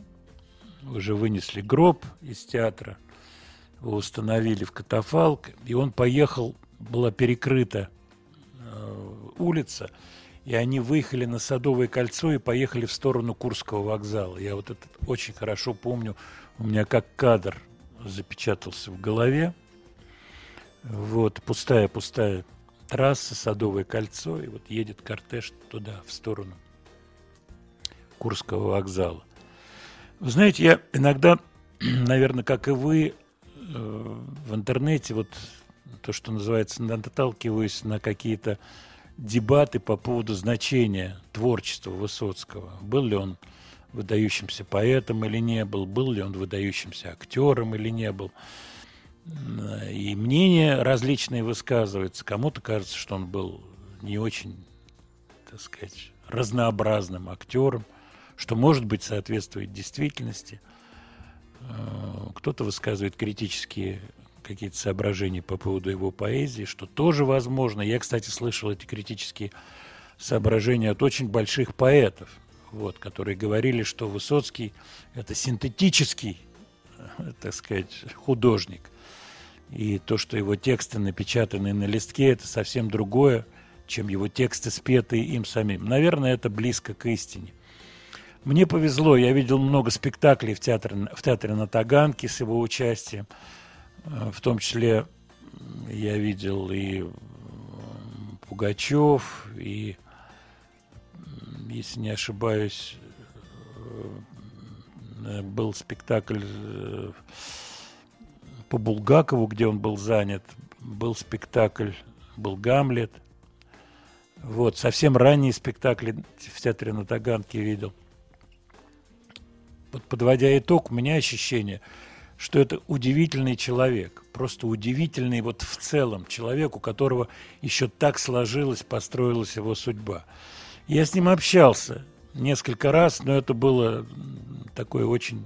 уже вынесли гроб из театра, его установили в катафалк, и он поехал, была перекрыта э, улица, и они выехали на Садовое кольцо и поехали в сторону Курского вокзала. Я вот это очень хорошо помню, у меня как кадр запечатался в голове. Вот, пустая-пустая трасса, Садовое кольцо, и вот едет кортеж туда, в сторону Курского вокзала. Вы знаете, я иногда, наверное, как и вы, в интернете, вот то, что называется, наталкиваюсь на какие-то дебаты по поводу значения творчества Высоцкого. Был ли он выдающимся поэтом или не был, был ли он выдающимся актером или не был. И мнения различные высказываются. Кому-то кажется, что он был не очень, так сказать, разнообразным актером, что, может быть, соответствует действительности. Кто-то высказывает критические какие-то соображения по поводу его поэзии, что тоже возможно. Я, кстати, слышал эти критические соображения от очень больших поэтов. вот, которые говорили, что Высоцкий – это синтетический, так сказать, художник. И то, что его тексты, напечатанные на листке, это совсем другое, чем его тексты, спетые им самим. Наверное, это близко к истине. Мне повезло, я видел много спектаклей в театре, в театре на Таганке с его участием. В том числе я видел и Пугачев, и, если не ошибаюсь, был спектакль по Булгакову, где он был занят, был спектакль, был «Гамлет». Вот, совсем ранние спектакли в театре на Таганке видел. Вот, подводя итог, у меня ощущение, что это удивительный человек, просто удивительный вот в целом человек, у которого еще так сложилась, построилась его судьба. Я с ним общался несколько раз, но это было такое очень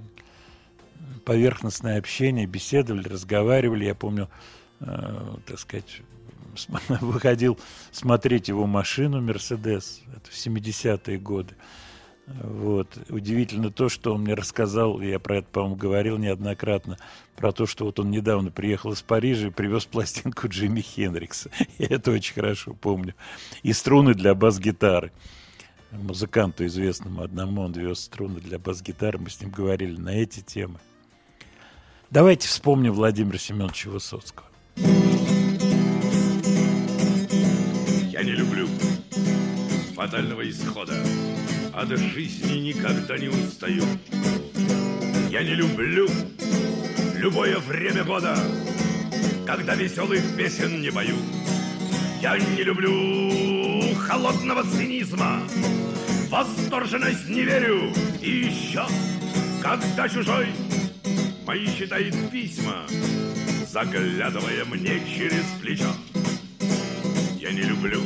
поверхностное общение, беседовали, разговаривали. Я помню, э, так сказать, выходил смотреть его машину «Мерседес», это в семидесятые годы. Вот. Удивительно то, что он мне рассказал, я про это, по-моему, говорил неоднократно, про то, что вот он недавно приехал из Парижа и привез пластинку Джимми Хендрикса. Я это очень хорошо помню. И струны для бас-гитары. Музыканту известному одному он вез струны для бас-гитары, мы с ним говорили на эти темы. Давайте вспомним Владимира Семеновича Высоцкого. Я не люблю фатального исхода. От жизни никогда не устаю. Я не люблю любое время года, когда веселых песен не пою. Я не люблю холодного цинизма, восторженность не верю. И еще, когда чужой мои читает письма, заглядывая мне через плечо. Я не люблю,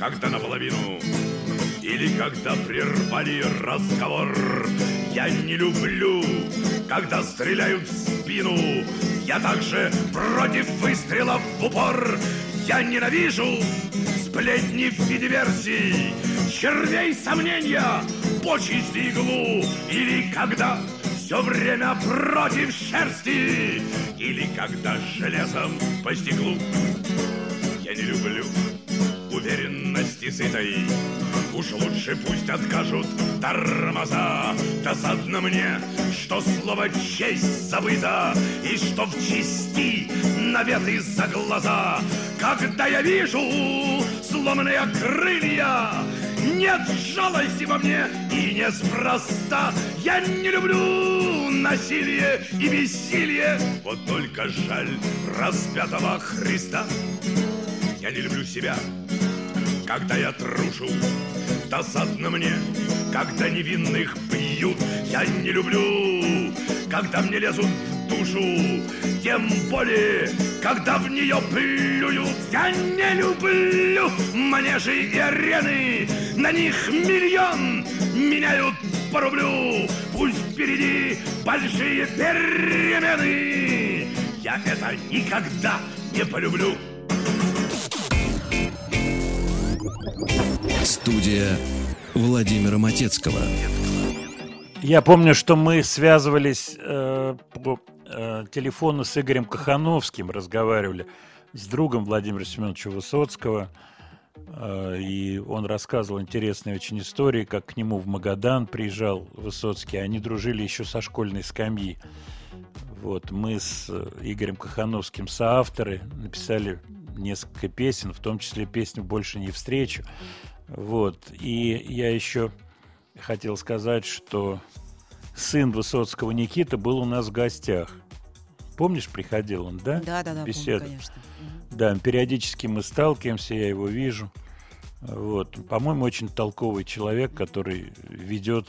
когда наполовину... Или когда прервали разговор. Я не люблю, когда стреляют в спину. Я также против выстрела в упор. Я ненавижу сплетни и диверсий, червей сомнения, почести иглу. Или когда все время против шерсти. Или когда железом по стеклу. Я не люблю уверенности сытой. Уж лучше пусть откажут тормоза. Досадно мне, что слово «честь» забыто, и что в чести наветы за глаза. Когда я вижу сломанные крылья, нет жалости во мне, и неспроста. Я не люблю насилие и бессилие, вот только жаль распятого Христа. Я не люблю себя, когда я трушу. Досадно мне, когда невинных бьют. Я не люблю, когда мне лезут в душу, тем более, когда в нее плюют. Я не люблю манежи и арены, на них миллион меняют по рублю. Пусть впереди большие перемены, я это никогда не полюблю. Студия Владимира Матецкого. Я помню, что мы связывались э, по э, телефону с Игорем Кохановским, разговаривали с другом Владимира Семеновича Высоцкого, э, и он рассказывал интересные очень истории, как к нему в Магадан приезжал Высоцкий, они дружили еще со школьной скамьи. Вот, мы с Игорем Кохановским соавторы, написали несколько песен, в том числе песню «Больше не встречу». Вот. И я еще хотел сказать, что сын Высоцкого Никита был у нас в гостях. Помнишь, приходил он, да? Да, да, да, беседу. Помню, конечно. Да, периодически мы сталкиваемся, я его вижу. Вот. По-моему, очень толковый человек, который ведет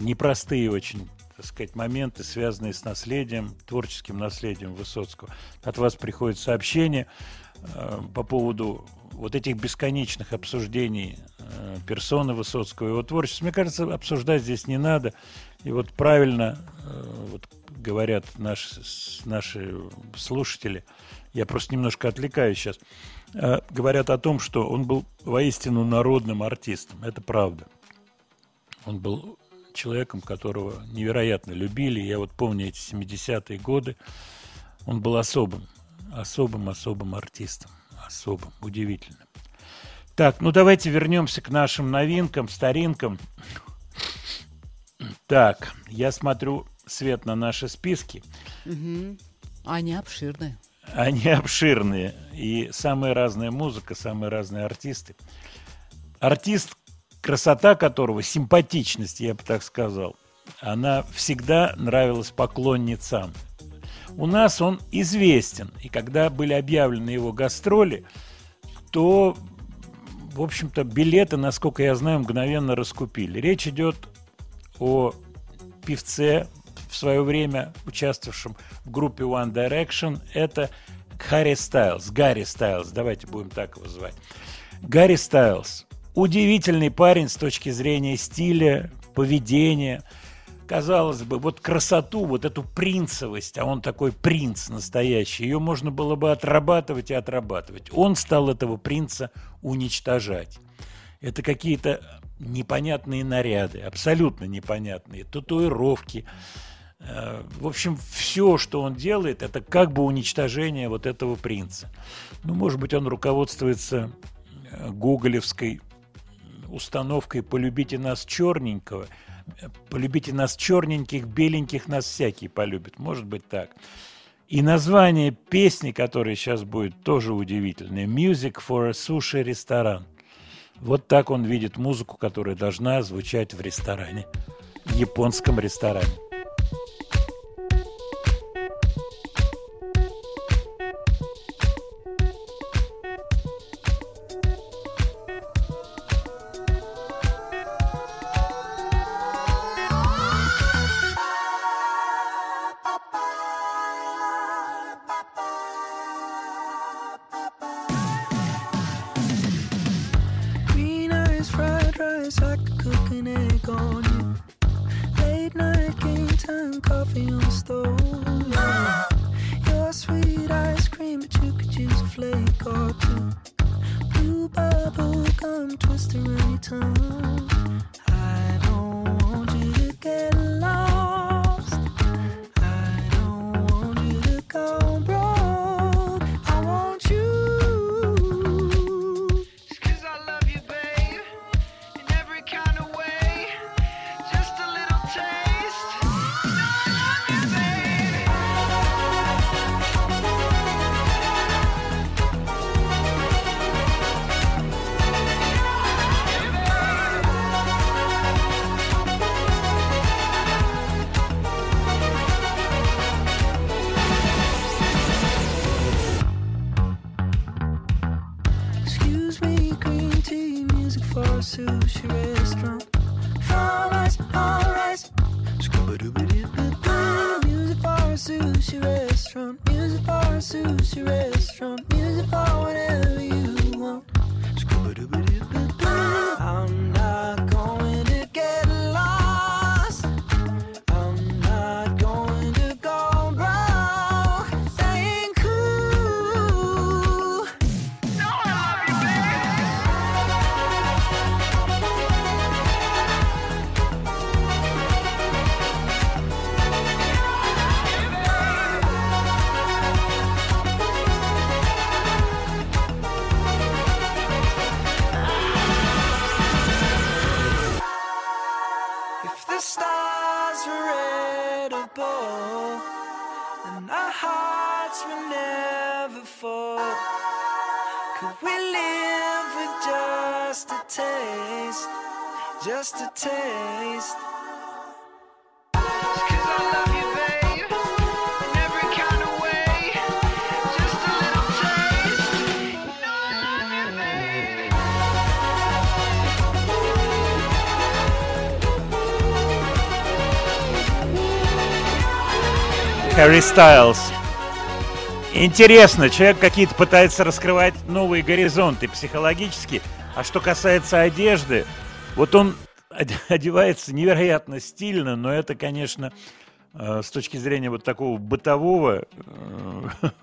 непростые очень, так сказать, моменты, связанные с наследием, творческим наследием Высоцкого. От вас приходят сообщения э, по поводу вот этих бесконечных обсуждений э, персоны Высоцкого и его творчества. Мне кажется, обсуждать здесь не надо. И вот правильно э, вот говорят наши, наши слушатели, я просто немножко отвлекаюсь сейчас, говорят о том, что он был воистину народным артистом. Это правда. Он был человеком, которого невероятно любили. Я вот помню эти семидесятые годы. Он был особым, особым, особым артистом. Особым, удивительным. Так, ну давайте вернемся к нашим новинкам, старинкам. Так, я смотрю, Свет, на наши списки. Угу. Они обширные. Они обширные. И самая разная музыка, самые разные артисты. Артист, красота которого, симпатичность, я бы так сказал, она всегда нравилась поклонницам. У нас он известен. И когда были объявлены его гастроли, то, в общем-то, билеты, насколько я знаю, мгновенно раскупили. Речь идет о певце, в свое время участвовавшем в группе One Direction. Это Гарри Стайлз. Гарри Стайлз, давайте будем так его звать. Гарри Стайлз. Удивительный парень с точки зрения стиля, поведения. Казалось бы, вот красоту, вот эту принцевость, а он такой принц настоящий, ее можно было бы отрабатывать и отрабатывать. Он стал этого принца уничтожать. Это какие-то непонятные наряды, абсолютно непонятные, татуировки. В общем, все, что он делает, это как бы уничтожение вот этого принца. Ну, может быть, он руководствуется гоголевской установкой «полюбите нас черненького», «Полюбите нас черненьких, беленьких нас всякие полюбят». Может быть так. И название песни, которая сейчас будет, тоже удивительное. «Music for a sushi restaurant». Вот так он видит музыку, которая должна звучать в ресторане, в японском ресторане. Гарри Стайлз. Интересно, человек какие-то пытается раскрывать новые горизонты психологически. А что касается одежды, вот он одевается невероятно стильно, но это, конечно, с точки зрения вот такого бытового,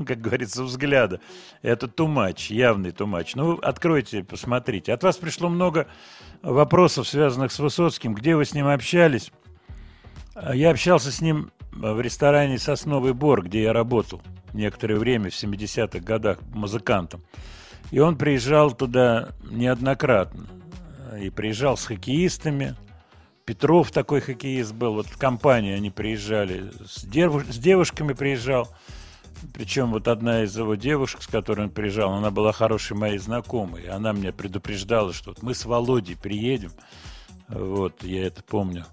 как говорится, взгляда, это too much, явный too much. Ну, откройте, посмотрите. От вас пришло много вопросов, связанных с Высоцким. Где вы с ним общались? Я общался с ним в ресторане «Сосновый Бор», где я работал некоторое время, в семидесятых годах, музыкантом. И он приезжал туда неоднократно. И приезжал с хоккеистами. Петров такой хоккеист был. Вот в компании они приезжали. С, дев... с девушками приезжал. Причем вот одна из его девушек, с которой он приезжал, она была хорошей моей знакомой. Она меня предупреждала, что вот мы с Володей приедем. Вот, я это помню.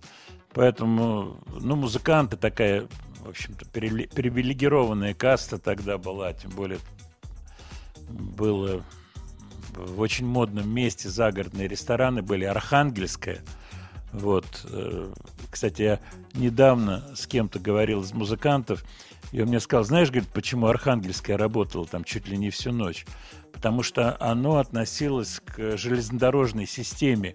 Поэтому, ну, музыканты такая, в общем-то, привилегированная каста тогда была. Тем более, было в очень модном месте, загородные рестораны были, Архангельская. Вот. Кстати, я недавно с кем-то говорил из музыкантов, и он мне сказал, знаешь, говорит, почему Архангельская работала там чуть ли не всю ночь? Потому что оно относилось к железнодорожной системе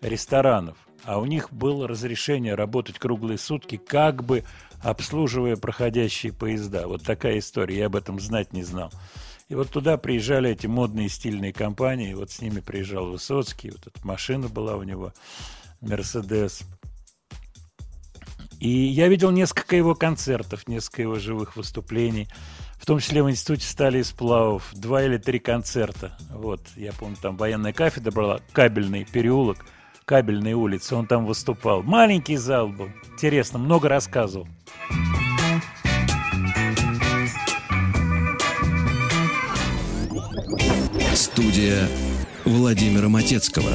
ресторанов, а у них было разрешение работать круглые сутки, как бы обслуживая проходящие поезда. Вот такая история, я об этом знать не знал. И вот туда приезжали эти модные стильные компании, вот с ними приезжал Высоцкий, вот эта машина была у него, «Мерседес». И я видел несколько его концертов, несколько его живых выступлений, в том числе в Институте стали и сплавов, два или три концерта. Вот, я помню, там военная кафедра была, кабельный переулок, кабельные улицы, он там выступал. Маленький зал был, интересно, много рассказывал. Студия Владимира Матецкого.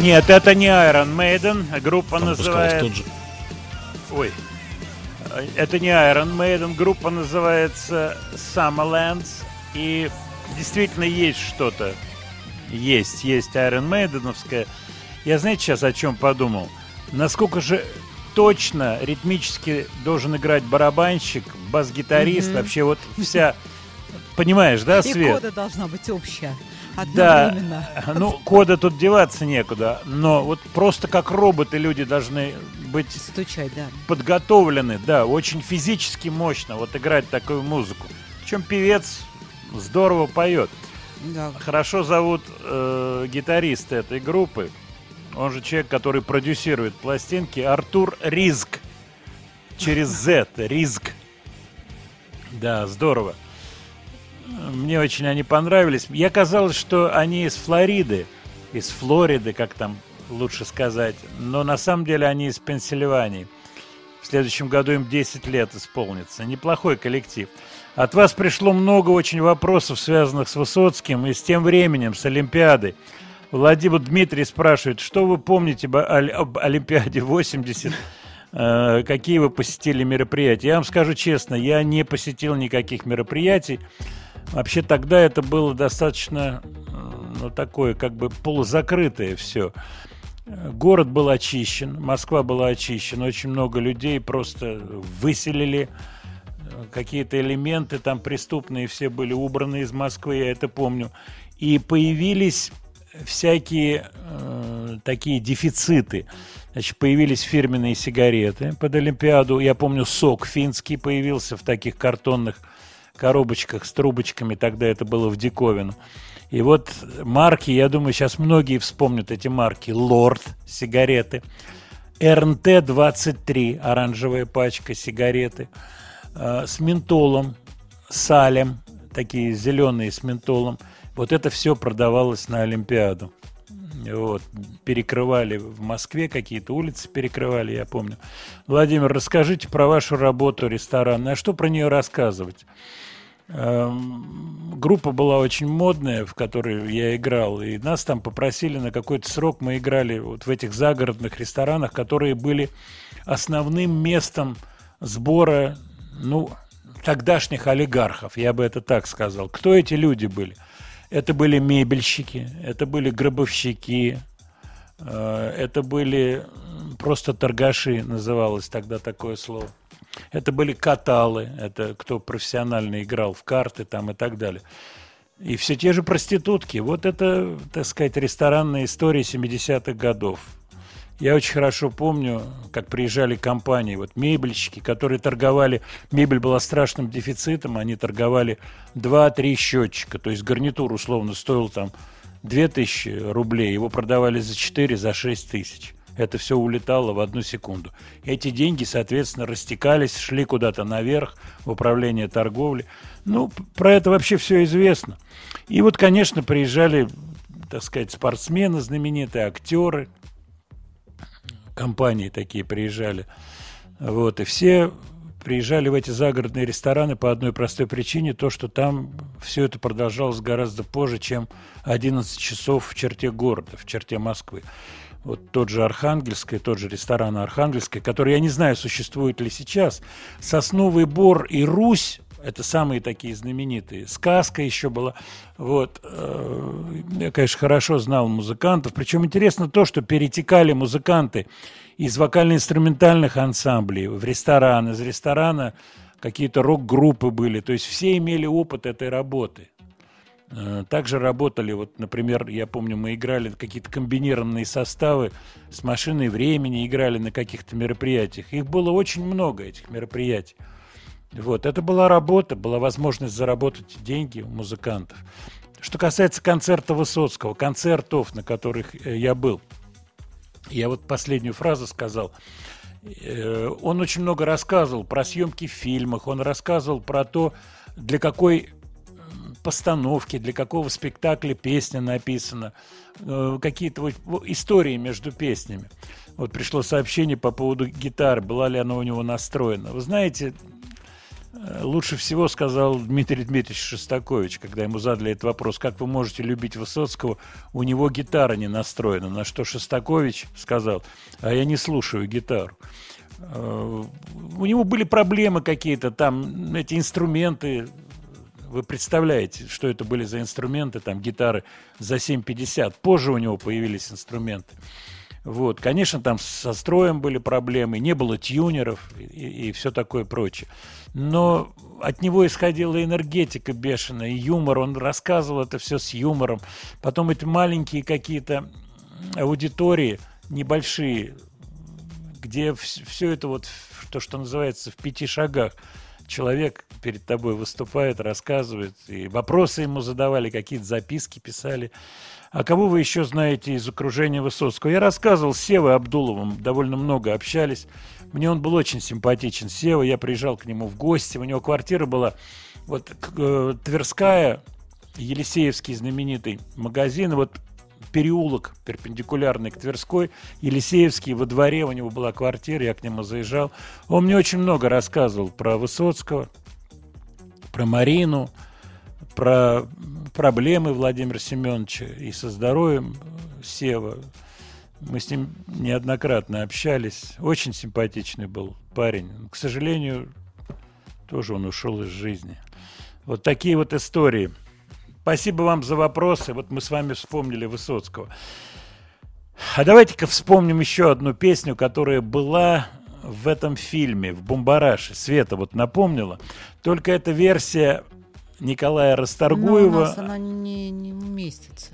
Нет, это не Iron Maiden. Группа там называет... Тот же. Ой. Это не Iron Maiden. Группа называется Summerlands. И действительно есть что-то. Есть, есть Iron Maiden-овская. Я, знаете, сейчас о чем подумал? Насколько же точно ритмически должен играть барабанщик, бас-гитарист, mm-hmm. вообще вот вся... Понимаешь, да, Свет? И кода должна быть общая. Одновременно. Да, ну, кода тут деваться некуда. Но вот просто как роботы люди должны быть... Стучать, да. Подготовлены, да, очень физически мощно вот играть такую музыку. Причем певец здорово поет. Да. Хорошо зовут э, гитариста этой группы. Он же человек, который продюсирует пластинки. Артур Ризк. Через Z. Ризк. Да, здорово. Мне очень они понравились. Я казалось, что они из Флориды. Из Флориды, как там лучше сказать. Но на самом деле они из Пенсильвании. В следующем году им десять лет исполнится. Неплохой коллектив. От вас пришло много очень вопросов, связанных с Высоцким и с тем временем, с Олимпиадой. Владимир Дмитрий спрашивает, что вы помните об Олимпиаде восемьдесят? Какие вы посетили мероприятия? Я вам скажу честно, я не посетил никаких мероприятий. Вообще тогда это было достаточно, ну, такое, как бы полузакрытое все. Город был очищен, Москва была очищена, очень много людей просто выселили. Какие-то элементы там преступные все были убраны из Москвы, я это помню. И появились всякие э, такие дефициты. Значит, появились фирменные сигареты под Олимпиаду. Я помню, сок финский появился в таких картонных коробочках с трубочками. Тогда это было в диковину. И вот марки, я думаю, сейчас многие вспомнят эти марки. Лорд сигареты, эр эн тэ двадцать три, оранжевая пачка сигареты, э, с ментолом, салем, такие зеленые с ментолом. Вот это все продавалось на Олимпиаду. Вот. Перекрывали в Москве, какие-то улицы перекрывали, я помню. Владимир, расскажите про вашу работу ресторанную. А что про нее рассказывать? Эм, группа была очень модная, в которой я играл. И нас там попросили на какой-то срок. Мы играли вот в этих загородных ресторанах, которые были основным местом сбора, ну, тогдашних олигархов. Я бы это так сказал. Кто эти люди были? Это были мебельщики, это были гробовщики, это были просто торгаши, называлось тогда такое слово. Это были каталы, это кто профессионально играл в карты там и так далее. И все те же проститутки. Вот это, так сказать, ресторанная история семидесятых годов. Я очень хорошо помню, как приезжали компании, вот мебельщики, которые торговали, мебель была страшным дефицитом, они торговали два-три счетчика, то есть гарнитур условно стоил там две тысячи рублей, его продавали за четыре, за шесть тысяч. Это все улетало в одну секунду. Эти деньги, соответственно, растекались, шли куда-то наверх в управление торговли. Ну, про это вообще все известно. И вот, конечно, приезжали, так сказать, спортсмены знаменитые, актеры, компании такие приезжали. Вот, и все приезжали в эти загородные рестораны по одной простой причине, то, что там все это продолжалось гораздо позже, чем одиннадцать часов в черте города, в черте Москвы. Вот тот же Архангельский, тот же ресторан Архангельский, который, я не знаю, существует ли сейчас. Сосновый Бор и Русь, это самые такие знаменитые. Сказка еще была. Вот. Я, конечно, хорошо знал музыкантов. Причем интересно то, что перетекали музыканты из вокально-инструментальных ансамблей в ресторан. Из ресторана какие-то рок-группы были. То есть все имели опыт этой работы. Также работали, вот, например, я помню, мы играли какие-то комбинированные составы с «Машиной времени», играли на каких-то мероприятиях. Их было очень много, этих мероприятий. Вот, это была работа, была возможность заработать деньги у музыкантов. Что касается концерта Высоцкого, концертов, на которых я был, я вот последнюю фразу сказал. Он очень много рассказывал про съемки в фильмах, он рассказывал про то, для какой постановки, для какого спектакля песня написана, какие-то вот истории между песнями. Вот пришло сообщение по поводу гитары, была ли она у него настроена. Вы знаете... Лучше всего сказал Дмитрий Дмитриевич Шостакович, когда ему задали этот вопрос: как вы можете любить Высоцкого, у него гитара не настроена. На что Шостакович сказал: а я не слушаю гитару. У него были проблемы какие-то там, эти инструменты. Вы представляете, что это были за инструменты, там гитары за семь пятьдесят. Позже у него появились инструменты. Вот, конечно, там со строем были проблемы, не было тюнеров и, и все такое прочее. Но от него исходила энергетика бешеная, юмор. Он рассказывал это все с юмором. Потом эти маленькие какие-то аудитории, небольшие, где все это вот, то, что называется, в пяти шагах. Человек перед тобой выступает, рассказывает, и вопросы ему задавали, какие-то записки писали. А кого вы еще знаете из окружения Высоцкого? Я рассказывал, с Севой Абдуловым довольно много общались. Мне он был очень симпатичен, Сева. Я приезжал к нему в гости. У него квартира была вот э, Тверская, Елисеевский знаменитый магазин. Вот переулок перпендикулярный к Тверской, Елисеевский, во дворе у него была квартира, я к нему заезжал. Он мне очень много рассказывал про Высоцкого, про Марину, про проблемы Владимира Семеновича и со здоровьем Сева. Мы с ним неоднократно общались. Очень симпатичный был парень. К сожалению, тоже он ушел из жизни. Вот такие вот истории. Спасибо вам за вопросы. Вот мы с вами вспомнили Высоцкого. А давайте-ка вспомним еще одну песню, которая была в этом фильме, в «Бумбараше». Света вот напомнила. Только эта версия Николая Расторгуева... Но у нас она не, не уместится.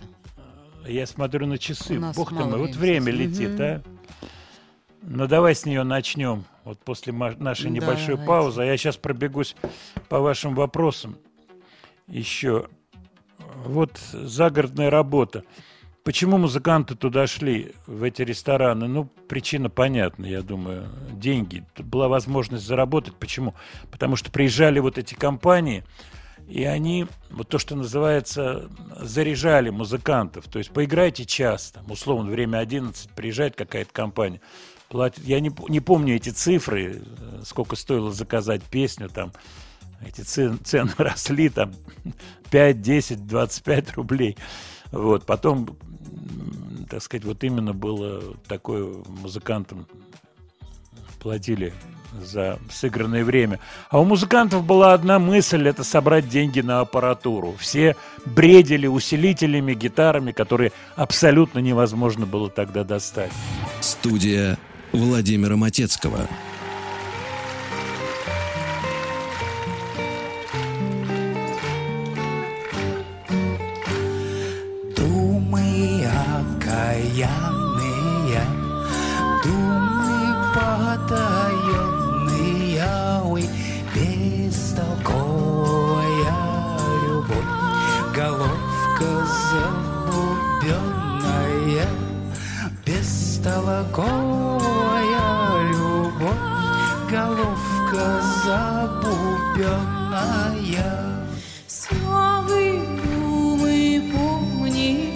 Я смотрю на часы. Бог ты мой, вот время летит, угу. а? Ну, давай с нее начнем. Вот после нашей небольшой да, паузы. А я сейчас пробегусь по вашим вопросам еще... Вот загородная работа. Почему музыканты туда шли, в эти рестораны? Ну, причина понятна, я думаю. Деньги. Была возможность заработать. Почему? Потому что приезжали вот эти компании, и они, вот то, что называется, заряжали музыкантов. То есть поиграйте час, там, условно, время одиннадцать, приезжает какая-то компания. Платит. Я не, не помню эти цифры, сколько стоило заказать песню там. Эти цены, цены росли там пять, десять, двадцать пять рублей. Вот. Потом, так сказать, вот именно было такое, музыкантам платили за сыгранное время. А у музыкантов была одна мысль – это собрать деньги на аппаратуру. Все бредили усилителями, гитарами, которые абсолютно невозможно было тогда достать. Студия Владимира Матецкого. Пьяные думы потаённые, ой, бестолковая любовь, головка заблудённая, бестолковая любовь, головка забубённая. Славы думы помните.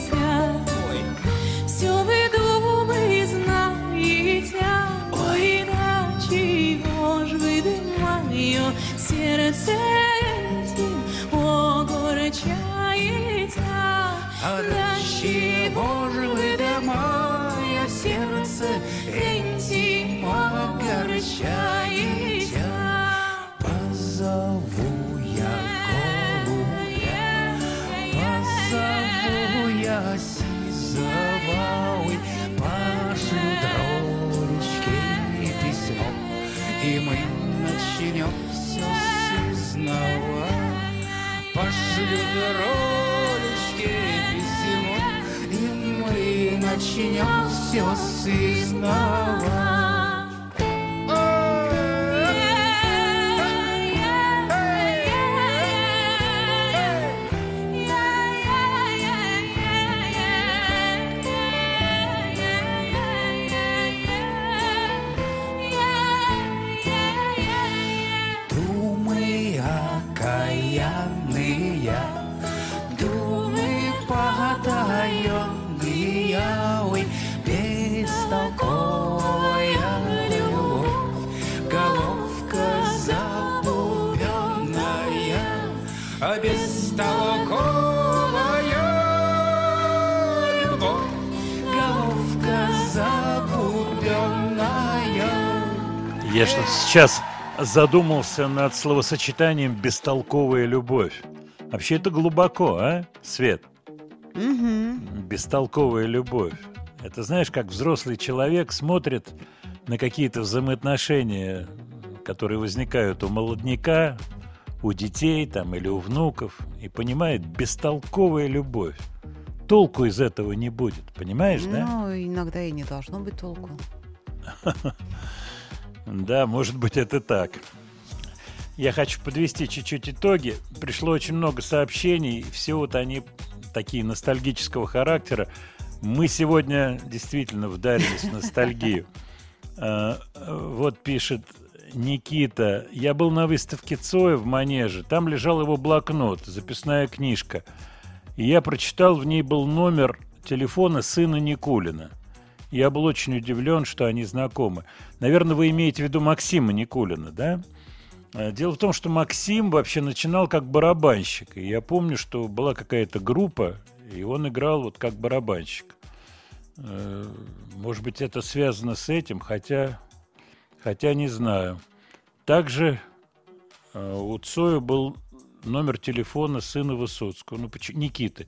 Все вы думы знаете, ой, иначе чего ж вы думаю, сердце этим огорчаете. А чего же вы думаю, сердце этим огорчаете. Позову я голубя, позову я Завалы, пашем дрочки письмо, и мы начнем все снова. Пашем дрочки письмо, и мы начнем все снова. Ой, бестолковая а бестолковая любовь, головка запутанная. Я что сейчас задумался над словосочетанием «бестолковая любовь». Вообще это глубоко, а, Свет? Угу. Бестолковая любовь. Это знаешь, как взрослый человек смотрит на какие-то взаимоотношения, которые возникают у молодняка, у детей там, или у внуков, и понимает, бестолковая любовь. Толку из этого не будет, понимаешь, ну, да? Ну, иногда и не должно быть толку. Да, может быть, это так. Я хочу подвести чуть-чуть итоги. Пришло очень много сообщений, все вот они такие ностальгического характера. Мы сегодня действительно вдарились в ностальгию. Вот пишет Никита. Я был на выставке Цоя в Манеже. Там лежал его блокнот, записная книжка. И я прочитал, в ней был номер телефона сына Никулина. Я был очень удивлен, что они знакомы. Наверное, вы имеете в виду Максима Никулина, да? Дело в том, что Максим вообще начинал как барабанщик. И я помню, что была какая-то группа, и он играл вот как барабанщик. Может быть, это связано с этим, хотя, хотя не знаю. Также у Цоя был номер телефона сына Высоцкого, ну, Никиты.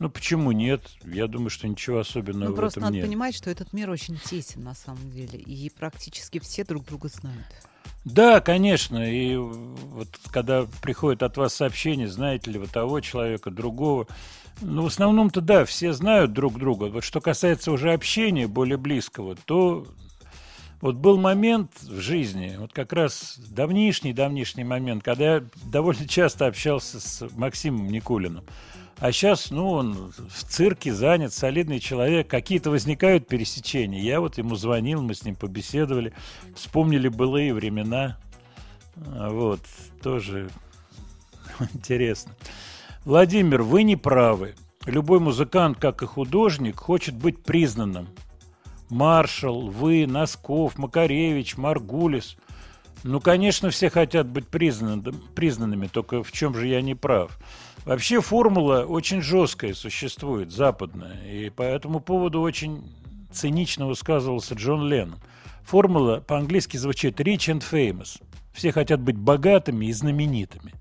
Ну, почему нет? Я думаю, что ничего особенного ну, в этом нет. Ну, просто надо понимать, что этот мир очень тесен, на самом деле, и практически все друг друга знают. Да, конечно, и вот когда приходит от вас сообщение, знаете ли вы того человека, другого, ну, в основном-то, да, все знают друг друга. Вот что касается уже общения более близкого, то вот был момент в жизни, вот как раз давнишний-давнишний момент, когда я довольно часто общался с Максимом Никулиным. А сейчас, ну, он в цирке занят, солидный человек. Какие-то возникают пересечения. Я вот ему звонил, мы с ним побеседовали, вспомнили былые времена. Вот, тоже интересно. Владимир, вы не правы. Любой музыкант, как и художник, хочет быть признанным. Маршал, вы, Носков, Макаревич, Маргулис. Ну, конечно, все хотят быть признанным, признанными, только в чем же я не прав? Вообще формула очень жесткая существует, западная, и по этому поводу очень цинично высказывался Джон Леннон. Формула по-английски звучит «rich and famous». Все хотят быть богатыми и знаменитыми.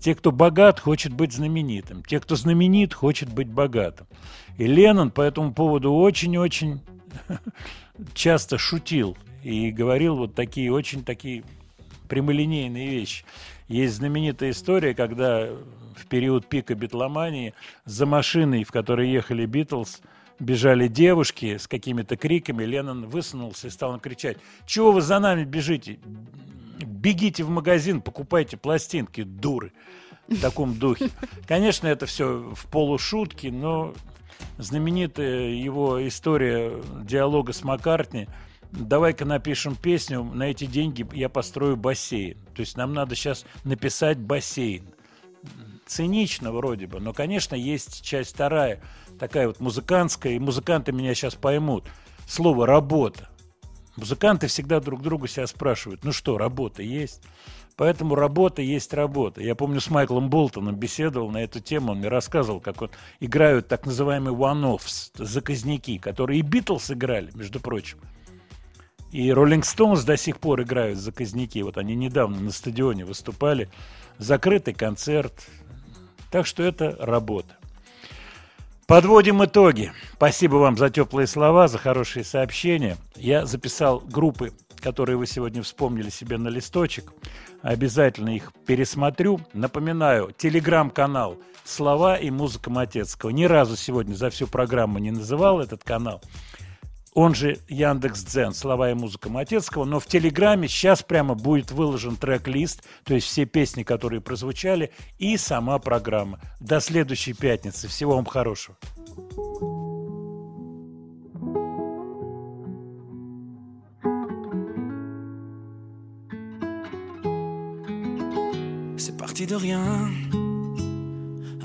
Те, кто богат, хочет быть знаменитым. Те, кто знаменит, хочет быть богатым. И Леннон по этому поводу очень-очень часто шутил и говорил вот такие очень такие прямолинейные вещи. Есть знаменитая история, когда в период пика битломании за машиной, в которой ехали Битлз, бежали девушки с какими-то криками. Леннон высунулся и стал кричать: «Чего вы за нами бежите? Бегите в магазин, покупайте пластинки, дуры!» В таком духе. Конечно, это все в полушутке, но знаменитая его история диалога с Маккартни: давай-ка напишем песню, на эти деньги я построю бассейн. То есть нам надо сейчас написать бассейн. Цинично вроде бы, но, конечно, есть часть вторая, такая вот музыкантская, и музыканты меня сейчас поймут. Слово «работа». Музыканты всегда друг друга себя спрашивают: ну что, работа есть? Поэтому работа есть работа. Я помню, с Майклом Болтоном беседовал на эту тему, он мне рассказывал, как вот играют так называемые one-offs, заказники, которые и Битлз играли, между прочим. И Rolling Stones до сих пор играют заказники. Вот они недавно на стадионе выступали. Закрытый концерт. Так что это работа. Подводим итоги. Спасибо вам за теплые слова, за хорошие сообщения. Я записал группы, которые вы сегодня вспомнили себе на листочек. Обязательно их пересмотрю. Напоминаю, телеграм-канал «Слова и музыка Матецкого». Ни разу сегодня за всю программу не называл этот канал. Он же Яндекс.Дзен, «Слова и музыка Матецкого». Но в Телеграме сейчас прямо будет выложен трек-лист, то есть все песни, которые прозвучали, и сама программа. До следующей пятницы. Всего вам хорошего. C'est parti de rien.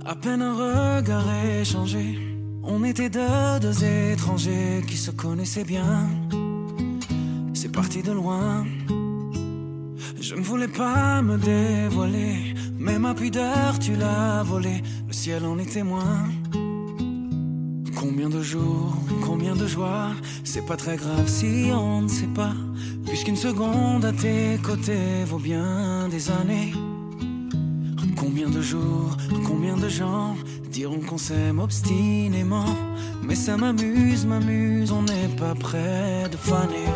À peine un regard échangé. On était deux, deux étrangers qui se connaissaient bien. C'est parti de loin. Je ne voulais pas me dévoiler. Même à Pudeur, tu l'as volé, le ciel en est témoin. Combien de jours, combien de joies, c'est pas très grave si on ne sait pas. Puisqu'une seconde à tes côtés vaut bien des années. Combien de jours, combien de gens diront qu'on s'aime obstinément. Mais ça m'amuse, m'amuse, on n'est pas près de faner.